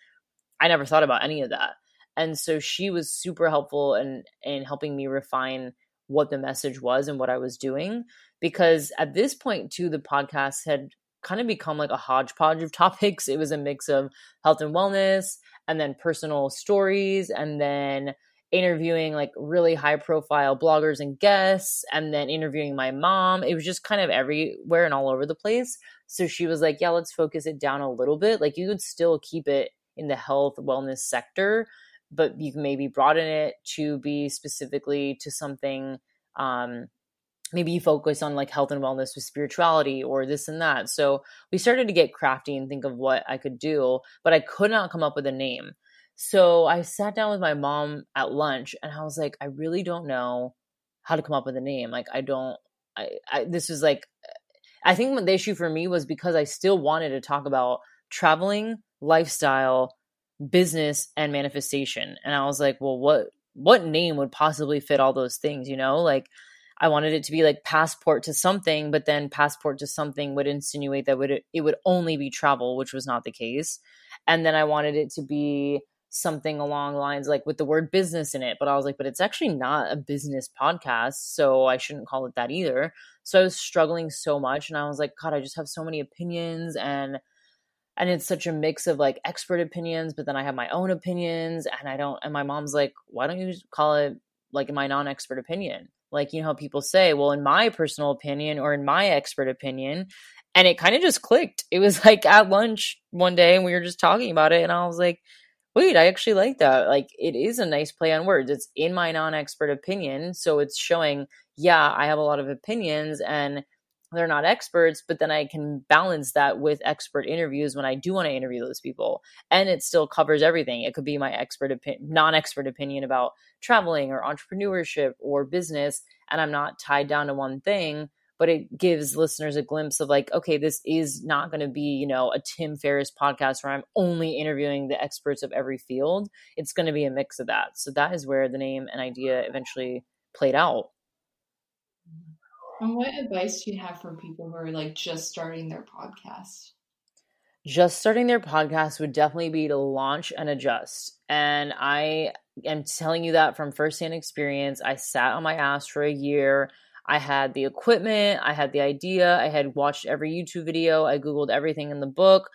I never thought about any of that. And so she was super helpful in helping me refine what the message was and what I was doing. Because at this point too, the podcast had kind of become like a hodgepodge of topics. It was a mix of health and wellness and then personal stories and then interviewing like really high profile bloggers and guests and then interviewing my mom. It was just kind of everywhere and all over the place. So she was like, yeah, let's focus it down a little bit. Like you could still keep it in the health wellness sector, but you can maybe broaden it to be specifically to something. Maybe you focus on like health and wellness with spirituality or this and that. So we started to get crafty and think of what I could do, but I could not come up with a name. So I sat down with my mom at lunch and I was like, I really don't know how to come up with a name. Like this was like, I think the issue for me was because I still wanted to talk about traveling, lifestyle, business and manifestation. And I was like, well, what name would possibly fit all those things? You know, like I wanted it to be like passport to something, but then passport to something would insinuate that it would only be travel, which was not the case. And then I wanted it to be something along the lines like with the word business in it, but I was like, but it's actually not a business podcast, so I shouldn't call it that either. So I was struggling so much, and I was like, God, I just have so many opinions, and it's such a mix of like expert opinions, but then I have my own opinions, and I don't, and my mom's like, why don't you just call it like In My Non-Expert Opinion? Like, you know how people say, well, in my personal opinion or in my expert opinion. And it kind of just clicked. It was like at lunch one day and we were just talking about it. And I was like, wait, I actually like that. Like, it is a nice play on words. It's in my non-expert opinion. So it's showing, yeah, I have a lot of opinions and they're not experts, but then I can balance that with expert interviews when I do want to interview those people. And it still covers everything. It could be my non-expert opinion about traveling or entrepreneurship or business. And I'm not tied down to one thing, but it gives listeners a glimpse of like, okay, this is not going to be, you know, a Tim Ferriss podcast where I'm only interviewing the experts of every field. It's going to be a mix of that. So that is where the name and idea eventually played out. And what advice do you have for people who are like just starting their podcast? Just starting their podcast would definitely be to launch and adjust. And I am telling you that from firsthand experience. I sat on my ass for a year. I had the equipment. I had the idea. I had watched every YouTube video. I Googled everything in the book.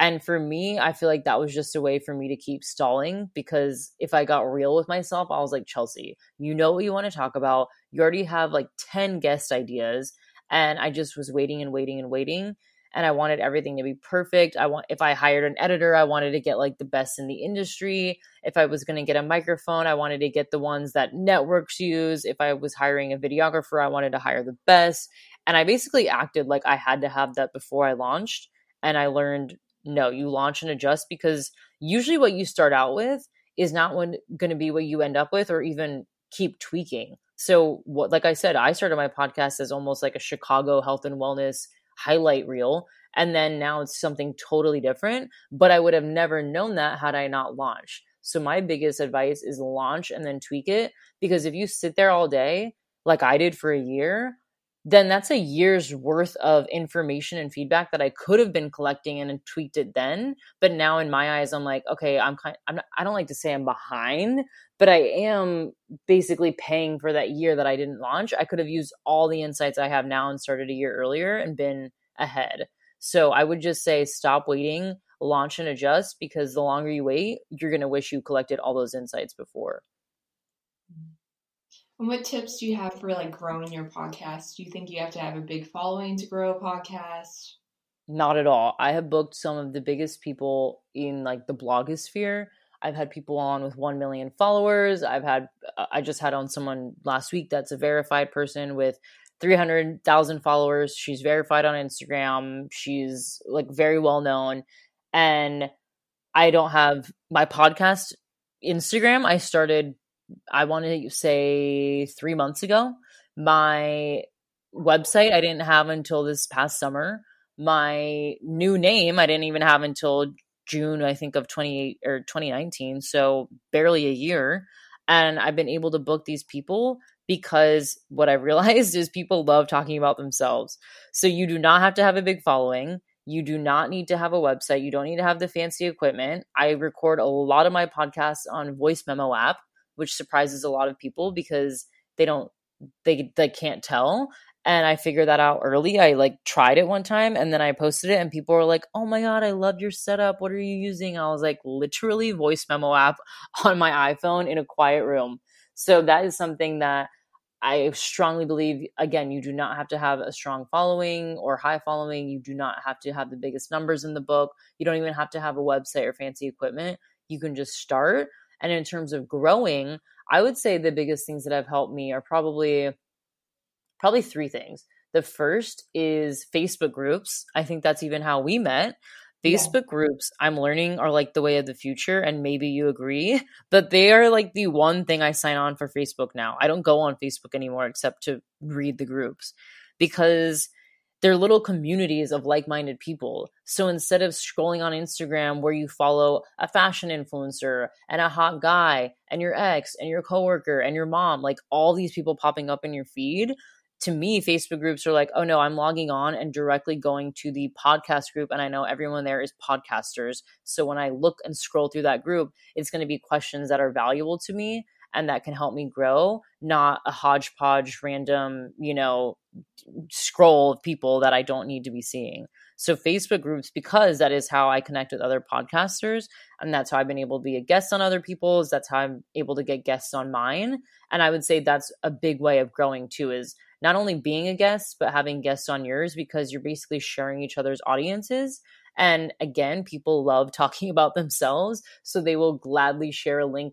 And for me, I feel like that was just a way for me to keep stalling, because if I got real with myself, I was like, Chelsea, you know what you want to talk about. You already have like 10 guest ideas. And I just was waiting and waiting and waiting. And I wanted everything to be perfect. If I hired an editor, I wanted to get like the best in the industry. If I was going to get a microphone, I wanted to get the ones that networks use. If I was hiring a videographer, I wanted to hire the best. And I basically acted like I had to have that before I launched. And I learned, no, you launch and adjust, because usually what you start out with is not going to be what you end up with or even keep tweaking. So what, like I said, I started my podcast as almost like a Chicago health and wellness highlight reel. And then now it's something totally different, but I would have never known that had I not launched. So my biggest advice is launch and then tweak it. Because if you sit there all day, like I did for a year, then that's a year's worth of information and feedback that I could have been collecting and tweaked it then. But now in my eyes, I'm like, okay, I don't like to say I'm behind, but I am basically paying for that year that I didn't launch. I could have used all the insights I have now and started a year earlier and been ahead. So I would just say, stop waiting, launch and adjust, because the longer you wait, you're going to wish you collected all those insights before. And what tips do you have for like growing your podcast? Do you think you have to have a big following to grow a podcast? Not at all. I have booked some of the biggest people in like the blogosphere. I've had people on with 1 million followers. I just had on someone last week that's a verified person with 300,000 followers. She's verified on Instagram. She's like very well known. And I don't have my podcast Instagram. I started, I want to say 3 months ago. My website, I didn't have until this past summer. My new name, I didn't even have until June, I think, of 28 or 2019. So barely a year. And I've been able to book these people because what I realized is people love talking about themselves. So you do not have to have a big following. You do not need to have a website. You don't need to have the fancy equipment. I record a lot of my podcasts on Voice Memo app, which surprises a lot of people because they can't tell. And I figured that out early. I like tried it one time and then I posted it and people were like, oh my God, I love your setup. What are you using? I was like, literally Voice Memo app on my iPhone in a quiet room. So that is something that I strongly believe, again, you do not have to have a strong following or high following. You do not have to have the biggest numbers in the book. You don't even have to have a website or fancy equipment. You can just start. And in terms of growing, I would say the biggest things that have helped me are probably three things. The first is Facebook groups. I think that's even how we met. Facebook groups, I'm learning, are like the way of the future. And maybe you agree, but they are like the one thing I sign on for Facebook now. I don't go on Facebook anymore except to read the groups, because they're little communities of like-minded people. So instead of scrolling on Instagram where you follow a fashion influencer and a hot guy and your ex and your coworker and your mom, like all these people popping up in your feed, to me, Facebook groups are like, oh no, I'm logging on and directly going to the podcast group. And I know everyone there is podcasters. So when I look and scroll through that group, it's going to be questions that are valuable to me and that can help me grow, not a hodgepodge, random, scroll of people that I don't need to be seeing. So Facebook groups, because that is how I connect with other podcasters, and that's how I've been able to be a guest on other people's, that's how I'm able to get guests on mine. And I would say that's a big way of growing too, is not only being a guest, but having guests on yours, because you're basically sharing each other's audiences. And again, people love talking about themselves, so they will gladly share a link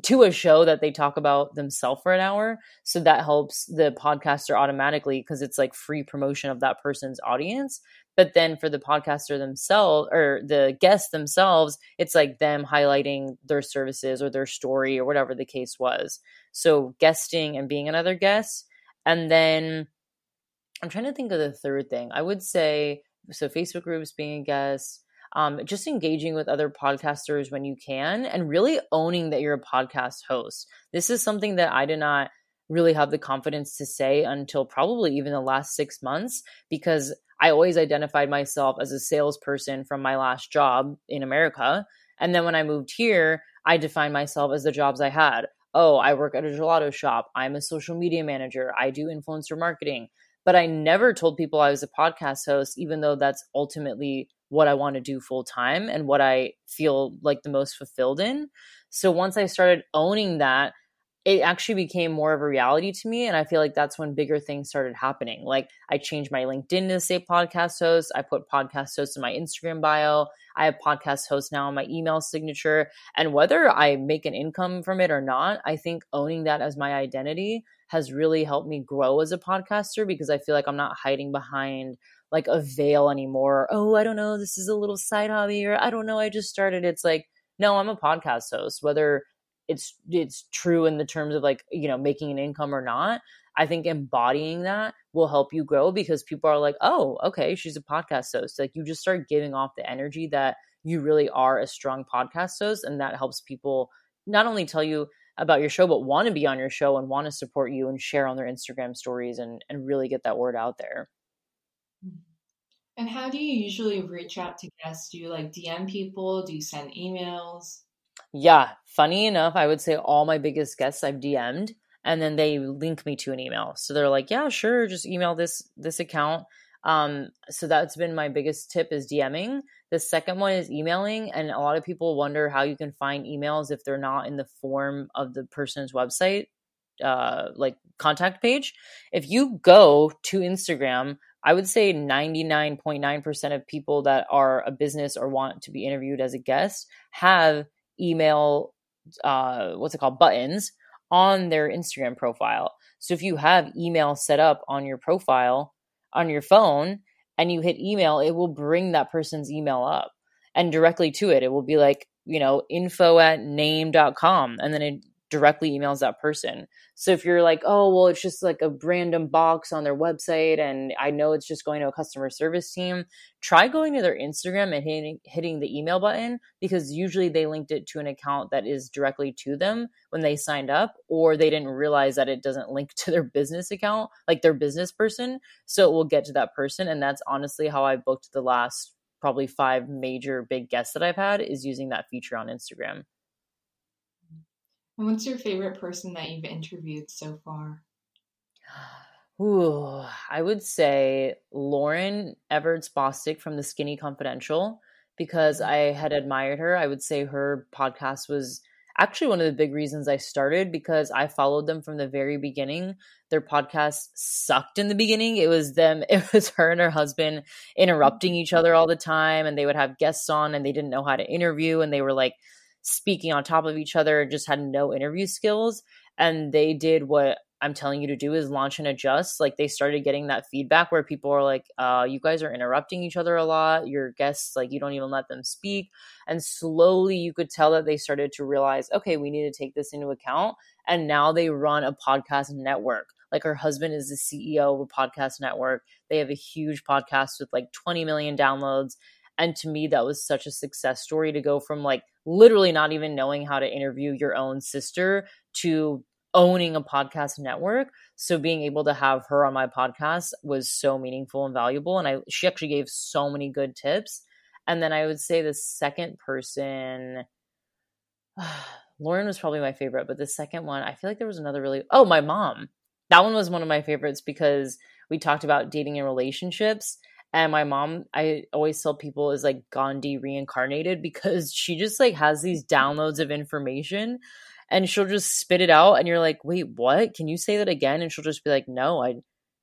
to a show that they talk about themselves for an hour. So that helps the podcaster automatically, because it's like free promotion of that person's audience. But then for the podcaster themselves, or the guests themselves, it's like them highlighting their services or their story or whatever the case was. So guesting and being another guest. And then I'm trying to think of the third thing. I would say, so Facebook groups, being a guest, just engaging with other podcasters when you can, and really owning that you're a podcast host. This is something that I did not really have the confidence to say until probably even the last 6 months, because I always identified myself as a salesperson from my last job in America. And then when I moved here, I defined myself as the jobs I had. Oh, I work at a gelato shop. I'm a social media manager. I do influencer marketing. But I never told people I was a podcast host, even though that's ultimately what I want to do full time and what I feel like the most fulfilled in. So once I started owning that, it actually became more of a reality to me. And I feel like that's when bigger things started happening. Like I changed my LinkedIn to say podcast host. I put podcast host in my Instagram bio. I have podcast host now in my email signature. And whether I make an income from it or not, I think owning that as my identity has really helped me grow as a podcaster, because I feel like I'm not hiding behind like a veil anymore. Oh, I don't know, this is a little side hobby, or I don't know, I just started. It's like, no, I'm a podcast host, whether it's true in the terms of like, making an income or not. I think embodying that will help you grow, because people are like, oh, okay, she's a podcast host. Like you just start giving off the energy that you really are a strong podcast host. And that helps people not only tell you about your show, but want to be on your show and want to support you and share on their Instagram stories and really get that word out there. And how do you usually reach out to guests? Do you like DM people? Do you send emails? Yeah. Funny enough, I would say all my biggest guests I've DM'd, and then they link me to an email. So they're like, yeah, sure, just email this account. So that's been my biggest tip, is DMing. The second one is emailing. And a lot of people wonder how you can find emails if they're not in the form of the person's website, like contact page. If you go to Instagram, I would say 99.9% of people that are a business or want to be interviewed as a guest have email, buttons on their Instagram profile. So if you have email set up on your profile, on your phone, and you hit email, it will bring that person's email up and directly to it. It will be like, info@name.com. And then it directly emails that person. So if you're like, oh, well, it's just like a random box on their website, and I know it's just going to a customer service team, try going to their Instagram and hitting the email button, because usually they linked it to an account that is directly to them when they signed up, or they didn't realize that it doesn't link to their business account, like their business person. So it will get to that person. And that's honestly how I booked the last probably 5 major big guests that I've had, is using that feature on Instagram. And what's your favorite person that you've interviewed so far? Ooh, I would say Lauren Everts Bostick from The Skinny Confidential, because I had admired her. I would say her podcast was actually one of the big reasons I started, because I followed them from the very beginning. Their podcast sucked in the beginning. It was her and her husband interrupting each other all the time, and they would have guests on and they didn't know how to interview, and they were like speaking on top of each other, just had no interview skills. And they did what I'm telling you to do, is launch and adjust. Like they started getting that feedback where people are like, you guys are interrupting each other a lot. Your guests, like you don't even let them speak. And slowly you could tell that they started to realize, okay, we need to take this into account. And now they run a podcast network. Like her husband is the CEO of a podcast network. They have a huge podcast with like 20 million downloads. And to me, that was such a success story, to go from like literally not even knowing how to interview your own sister to owning a podcast network. So being able to have her on my podcast was so meaningful and valuable. And she actually gave so many good tips. And then I would say the second person, Lauren was probably my favorite, but the second one, I feel like there was another really, my mom. That one was one of my favorites because we talked about dating and relationships. And my mom, I always tell people, is like Gandhi reincarnated because she just like has these downloads of information and she'll just spit it out. And you're like, wait, what? Can you say that again? And she'll just be like, no,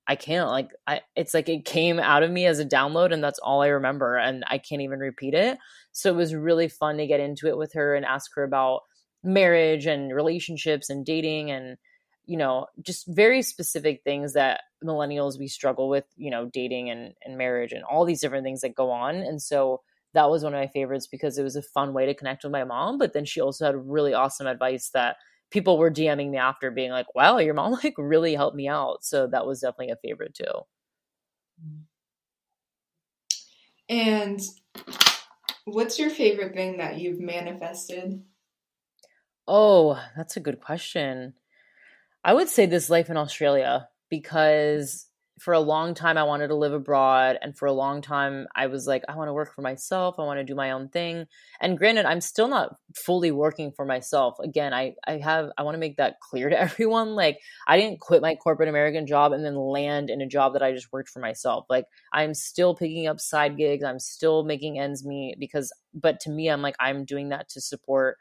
I can't. Like, it's like it came out of me as a download and that's all I remember. And I can't even repeat it. So it was really fun to get into it with her and ask her about marriage and relationships and dating and, you know, just very specific things that millennials, we struggle with, you know, dating and marriage and all these different things that go on. And so that was one of my favorites because it was a fun way to connect with my mom. But then she also had really awesome advice that people were DMing me after being like, wow, your mom like really helped me out. So that was definitely a favorite too. And what's your favorite thing that you've manifested? Oh, that's a good question. I would say this life in Australia, because for a long time I wanted to live abroad. And for a long time I was like, I want to work for myself. I want to do my own thing. And granted, I'm still not fully working for myself. Again, I want to make that clear to everyone. Like, I didn't quit my corporate American job and then land in a job that I just worked for myself. Like, I'm still picking up side gigs. I'm still making ends meet but to me, I'm like, I'm doing that to support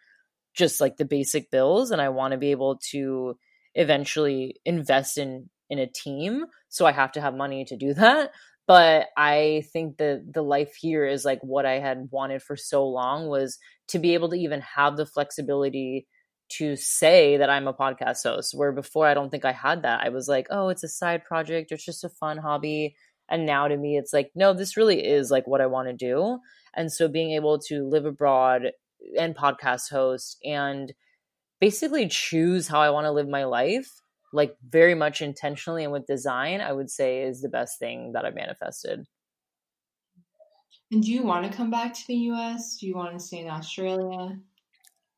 just like the basic bills. And I want to be able to eventually invest in a team. So I have to have money to do that. But I think that the life here is like what I had wanted for so long, was to be able to even have the flexibility to say that I'm a podcast host, where before I don't think I had that. I was like, oh, it's a side project. It's just a fun hobby. And now to me, it's like, no, this really is like what I want to do. And so being able to live abroad and podcast host and basically choose how I want to live my life, like very much intentionally and with design, I would say is the best thing that I've manifested. And do you want to come back to the US? Do you want to stay in Australia?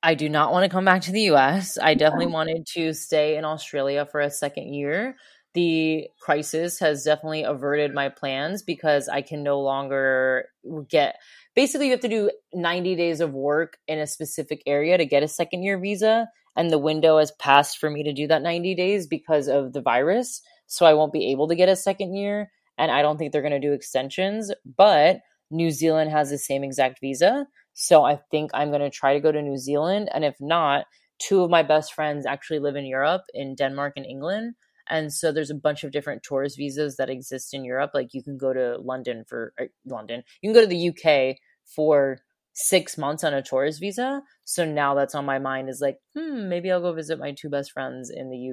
I do not want to come back to the US. I definitely wanted to stay in Australia for a second year. The crisis has definitely averted my plans because I can no longer get, basically you have to do 90 days of work in a specific area to get a second year visa. And the window has passed for me to do that 90 days because of the virus. So I won't be able to get a second year. And I don't think they're going to do extensions, but New Zealand has the same exact visa. So I think I'm going to try to go to New Zealand. And if not, two of my best friends actually live in Europe, in Denmark and England. And so there's a bunch of different tourist visas that exist in Europe. Like you can go to you can go to the UK for 6 months on a tourist visa. So now that's on my mind is like, maybe I'll go visit my two best friends in the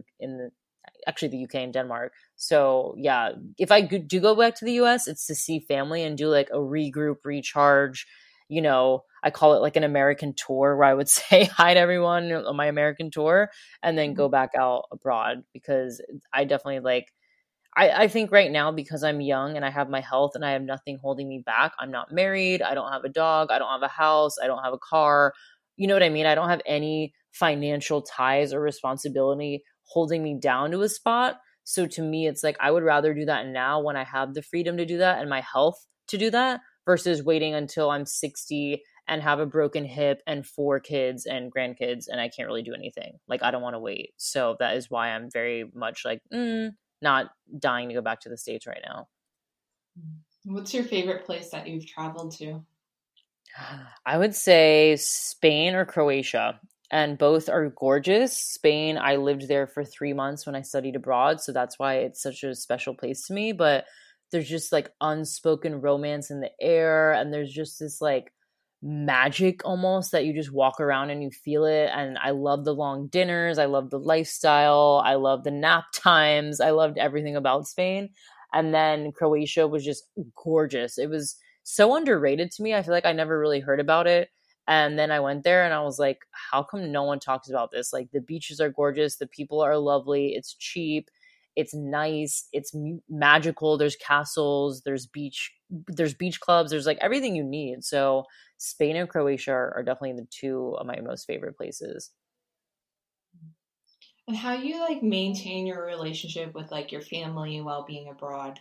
UK and Denmark. So yeah, if I do go back to the US, it's to see family and do like a regroup, recharge. You know, I call it like an American tour, where I would say hi to everyone on my American tour and then go back out abroad, because I definitely like, I think right now, because I'm young and I have my health and I have nothing holding me back. I'm not married. I don't have a dog. I don't have a house. I don't have a car. You know what I mean? I don't have any financial ties or responsibility holding me down to a spot. So to me, it's like, I would rather do that now when I have the freedom to do that and my health to do that, versus waiting until I'm 60 and have a broken hip and 4 kids and grandkids and I can't really do anything. Like, I don't want to wait. So that is why I'm very much like, not dying to go back to the States right now. What's your favorite place that you've traveled to? I would say Spain or Croatia, and both are gorgeous. Spain, I lived there for 3 months when I studied abroad, so that's why it's such a special place to me. But there's just like unspoken romance in the air. And there's just this like magic almost that you just walk around and you feel it. And I love the long dinners. I love the lifestyle. I love the nap times. I loved everything about Spain. And then Croatia was just gorgeous. It was so underrated to me. I feel like I never really heard about it. And then I went there and I was like, how come no one talks about this? Like, the beaches are gorgeous. The people are lovely. It's cheap. It's nice. It's magical. There's castles, there's beach clubs, there's like everything you need. So Spain and Croatia are definitely the two of my most favorite places. And how do you like maintain your relationship with like your family while being abroad?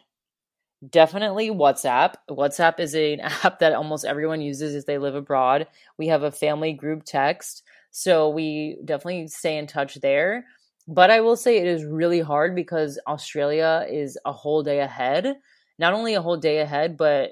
Definitely WhatsApp. WhatsApp is an app that almost everyone uses if they live abroad. We have a family group text, so we definitely stay in touch there. But I will say it is really hard because Australia is a whole day ahead. Not only a whole day ahead, but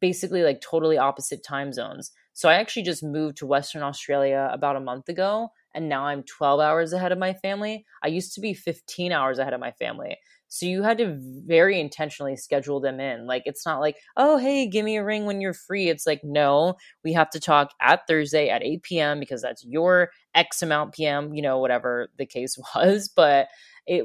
basically like totally opposite time zones. So I actually just moved to Western Australia about a month ago, and now I'm 12 hours ahead of my family. I used to be 15 hours ahead of my family. So you had to very intentionally schedule them in. Like, it's not like, oh, hey, give me a ring when you're free. It's like, no, we have to talk at Thursday at 8 p.m. because that's your X amount p.m., you know, whatever the case was. But it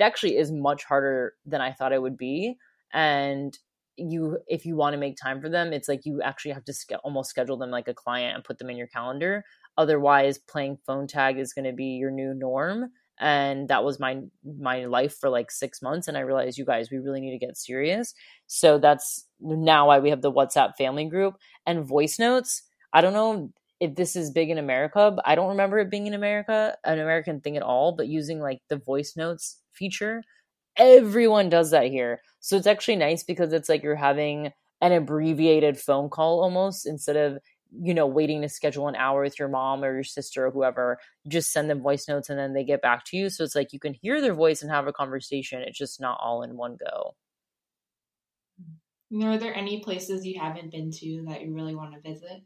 actually is much harder than I thought it would be. And if you want to make time for them, it's like you actually have to almost schedule them like a client and put them in your calendar. Otherwise, playing phone tag is going to be your new norm. And that was my life for like 6 months. And I realized, you guys, we really need to get serious. So that's now why we have the WhatsApp family group and voice notes. I don't know if this is big in America, but I don't remember it being in America, an American thing at all, but using like the voice notes feature, everyone does that here. So it's actually nice because it's like you're having an abbreviated phone call almost instead of, you know, waiting to schedule an hour with your mom or your sister or whoever. You just send them voice notes and then they get back to you. So it's like you can hear their voice and have a conversation. It's just not all in one go. Are there any places you haven't been to that you really want to visit?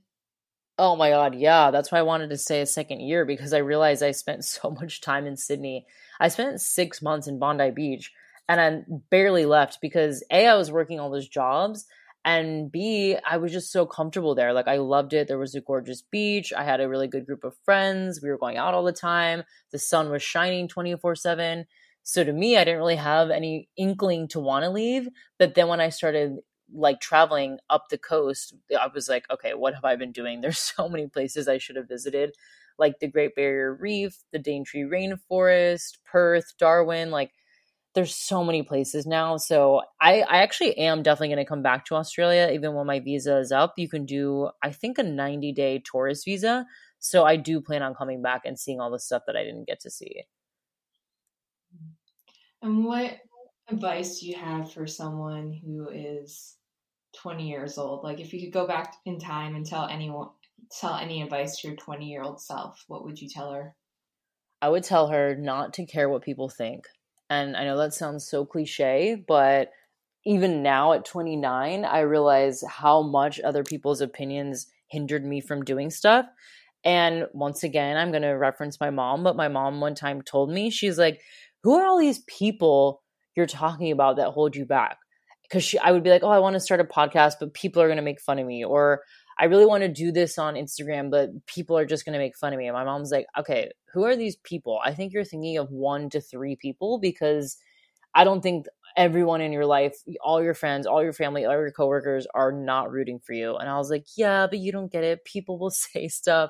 Oh my God. Yeah. That's why I wanted to stay a second year, because I realized I spent so much time in Sydney. I spent 6 months in Bondi Beach and I barely left because A, I was working all those jobs, and B, I was just so comfortable there. Like, I loved it. There was a gorgeous beach. I had a really good group of friends. We were going out all the time. The sun was shining 24/7. So to me, I didn't really have any inkling to want to leave. But then when I started like traveling up the coast, I was like, okay, what have I been doing? There's so many places I should have visited, like the Great Barrier Reef, the Daintree Rainforest, Perth, Darwin, like there's so many places now. So I actually am definitely going to come back to Australia. Even when my visa is up, you can do, I think, a 90-day tourist visa. So I do plan on coming back and seeing all the stuff that I didn't get to see. And what advice do you have for someone who is 20 years old? Like, if you could go back in time and tell any advice to your 20-year-old self, what would you tell her? I would tell her not to care what people think. And I know that sounds so cliche, but even now at 29, I realize how much other people's opinions hindered me from doing stuff. And once again, I'm going to reference my mom, but my mom one time told me, she's like, who are all these people you're talking about that hold you back? Because I would be like, oh, I want to start a podcast, but people are going to make fun of me. Or I really want to do this on Instagram, but people are just going to make fun of me. And my mom's like, okay, who are these people? I think you're thinking of 1 to 3 people, because I don't think everyone in your life, all your friends, all your family, all your coworkers are not rooting for you. And I was like, yeah, but you don't get it. People will say stuff.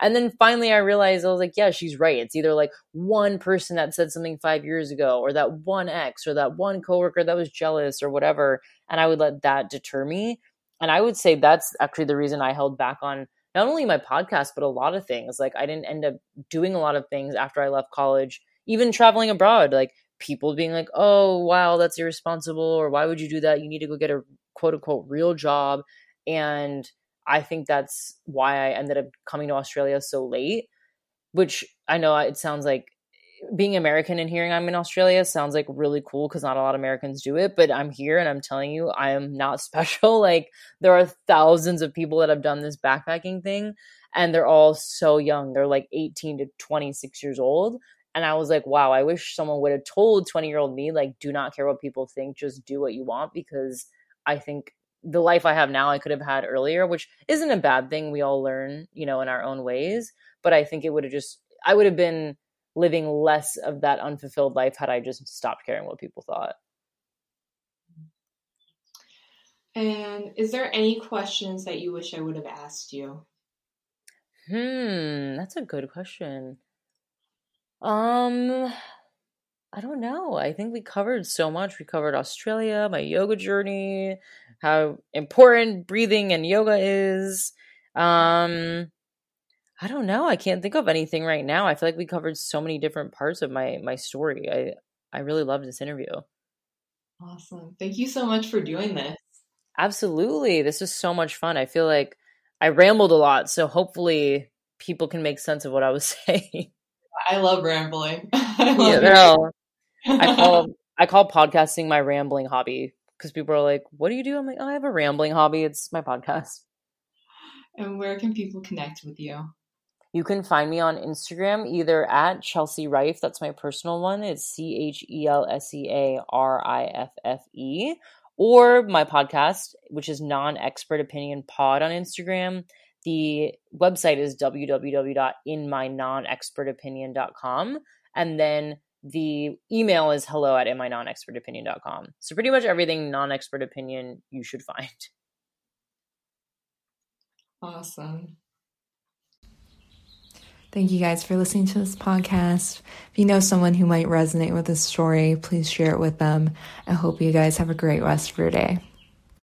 And then finally I realized, I was like, yeah, she's right. It's either like one person that said something 5 years ago, or that one ex, or that one coworker that was jealous, or whatever. And I would let that deter me. And I would say that's actually the reason I held back on not only my podcast, but a lot of things. Like, I didn't end up doing a lot of things after I left college, even traveling abroad, like people being like, oh, wow, that's irresponsible. Or why would you do that? You need to go get a quote unquote real job. And I think that's why I ended up coming to Australia so late, which I know it sounds like, being American and hearing I'm in Australia sounds like really cool, because not a lot of Americans do it, but I'm here and I'm telling you, I am not special. Like, there are thousands of people that have done this backpacking thing, and they're all so young. They're like 18 to 26 years old. And I was like, wow, I wish someone would have told 20-year-old me, like, do not care what people think, just do what you want. Because I think the life I have now, I could have had earlier, which isn't a bad thing. We all learn, you know, in our own ways, but I think I would have been living less of that unfulfilled life had I just stopped caring what people thought. And is there any questions that you wish I would have asked you? That's a good question. I don't know. I think we covered so much. We covered Australia, my yoga journey, how important breathing and yoga is. I don't know. I can't think of anything right now. I feel like we covered so many different parts of my story. I really loved this interview. Awesome. Thank you so much for doing this. Absolutely. This is so much fun. I feel like I rambled a lot, so hopefully people can make sense of what I was saying. I love rambling. I call podcasting my rambling hobby, because people are like, what do you do? I'm like, oh, I have a rambling hobby. It's my podcast. And where can people connect with you? You can find me on Instagram, either at Chelsea Riffe. That's my personal one. It's ChelseaRiffe. Or my podcast, which is Non-Expert Opinion Pod on Instagram. The website is www.inmynonexpertopinion.com. And then the email is hello@inmynonexpertopinion.com. So pretty much everything non-expert opinion you should find. Awesome. Thank you guys for listening to this podcast. If you know someone who might resonate with this story, please share it with them. I hope you guys have a great rest of your day.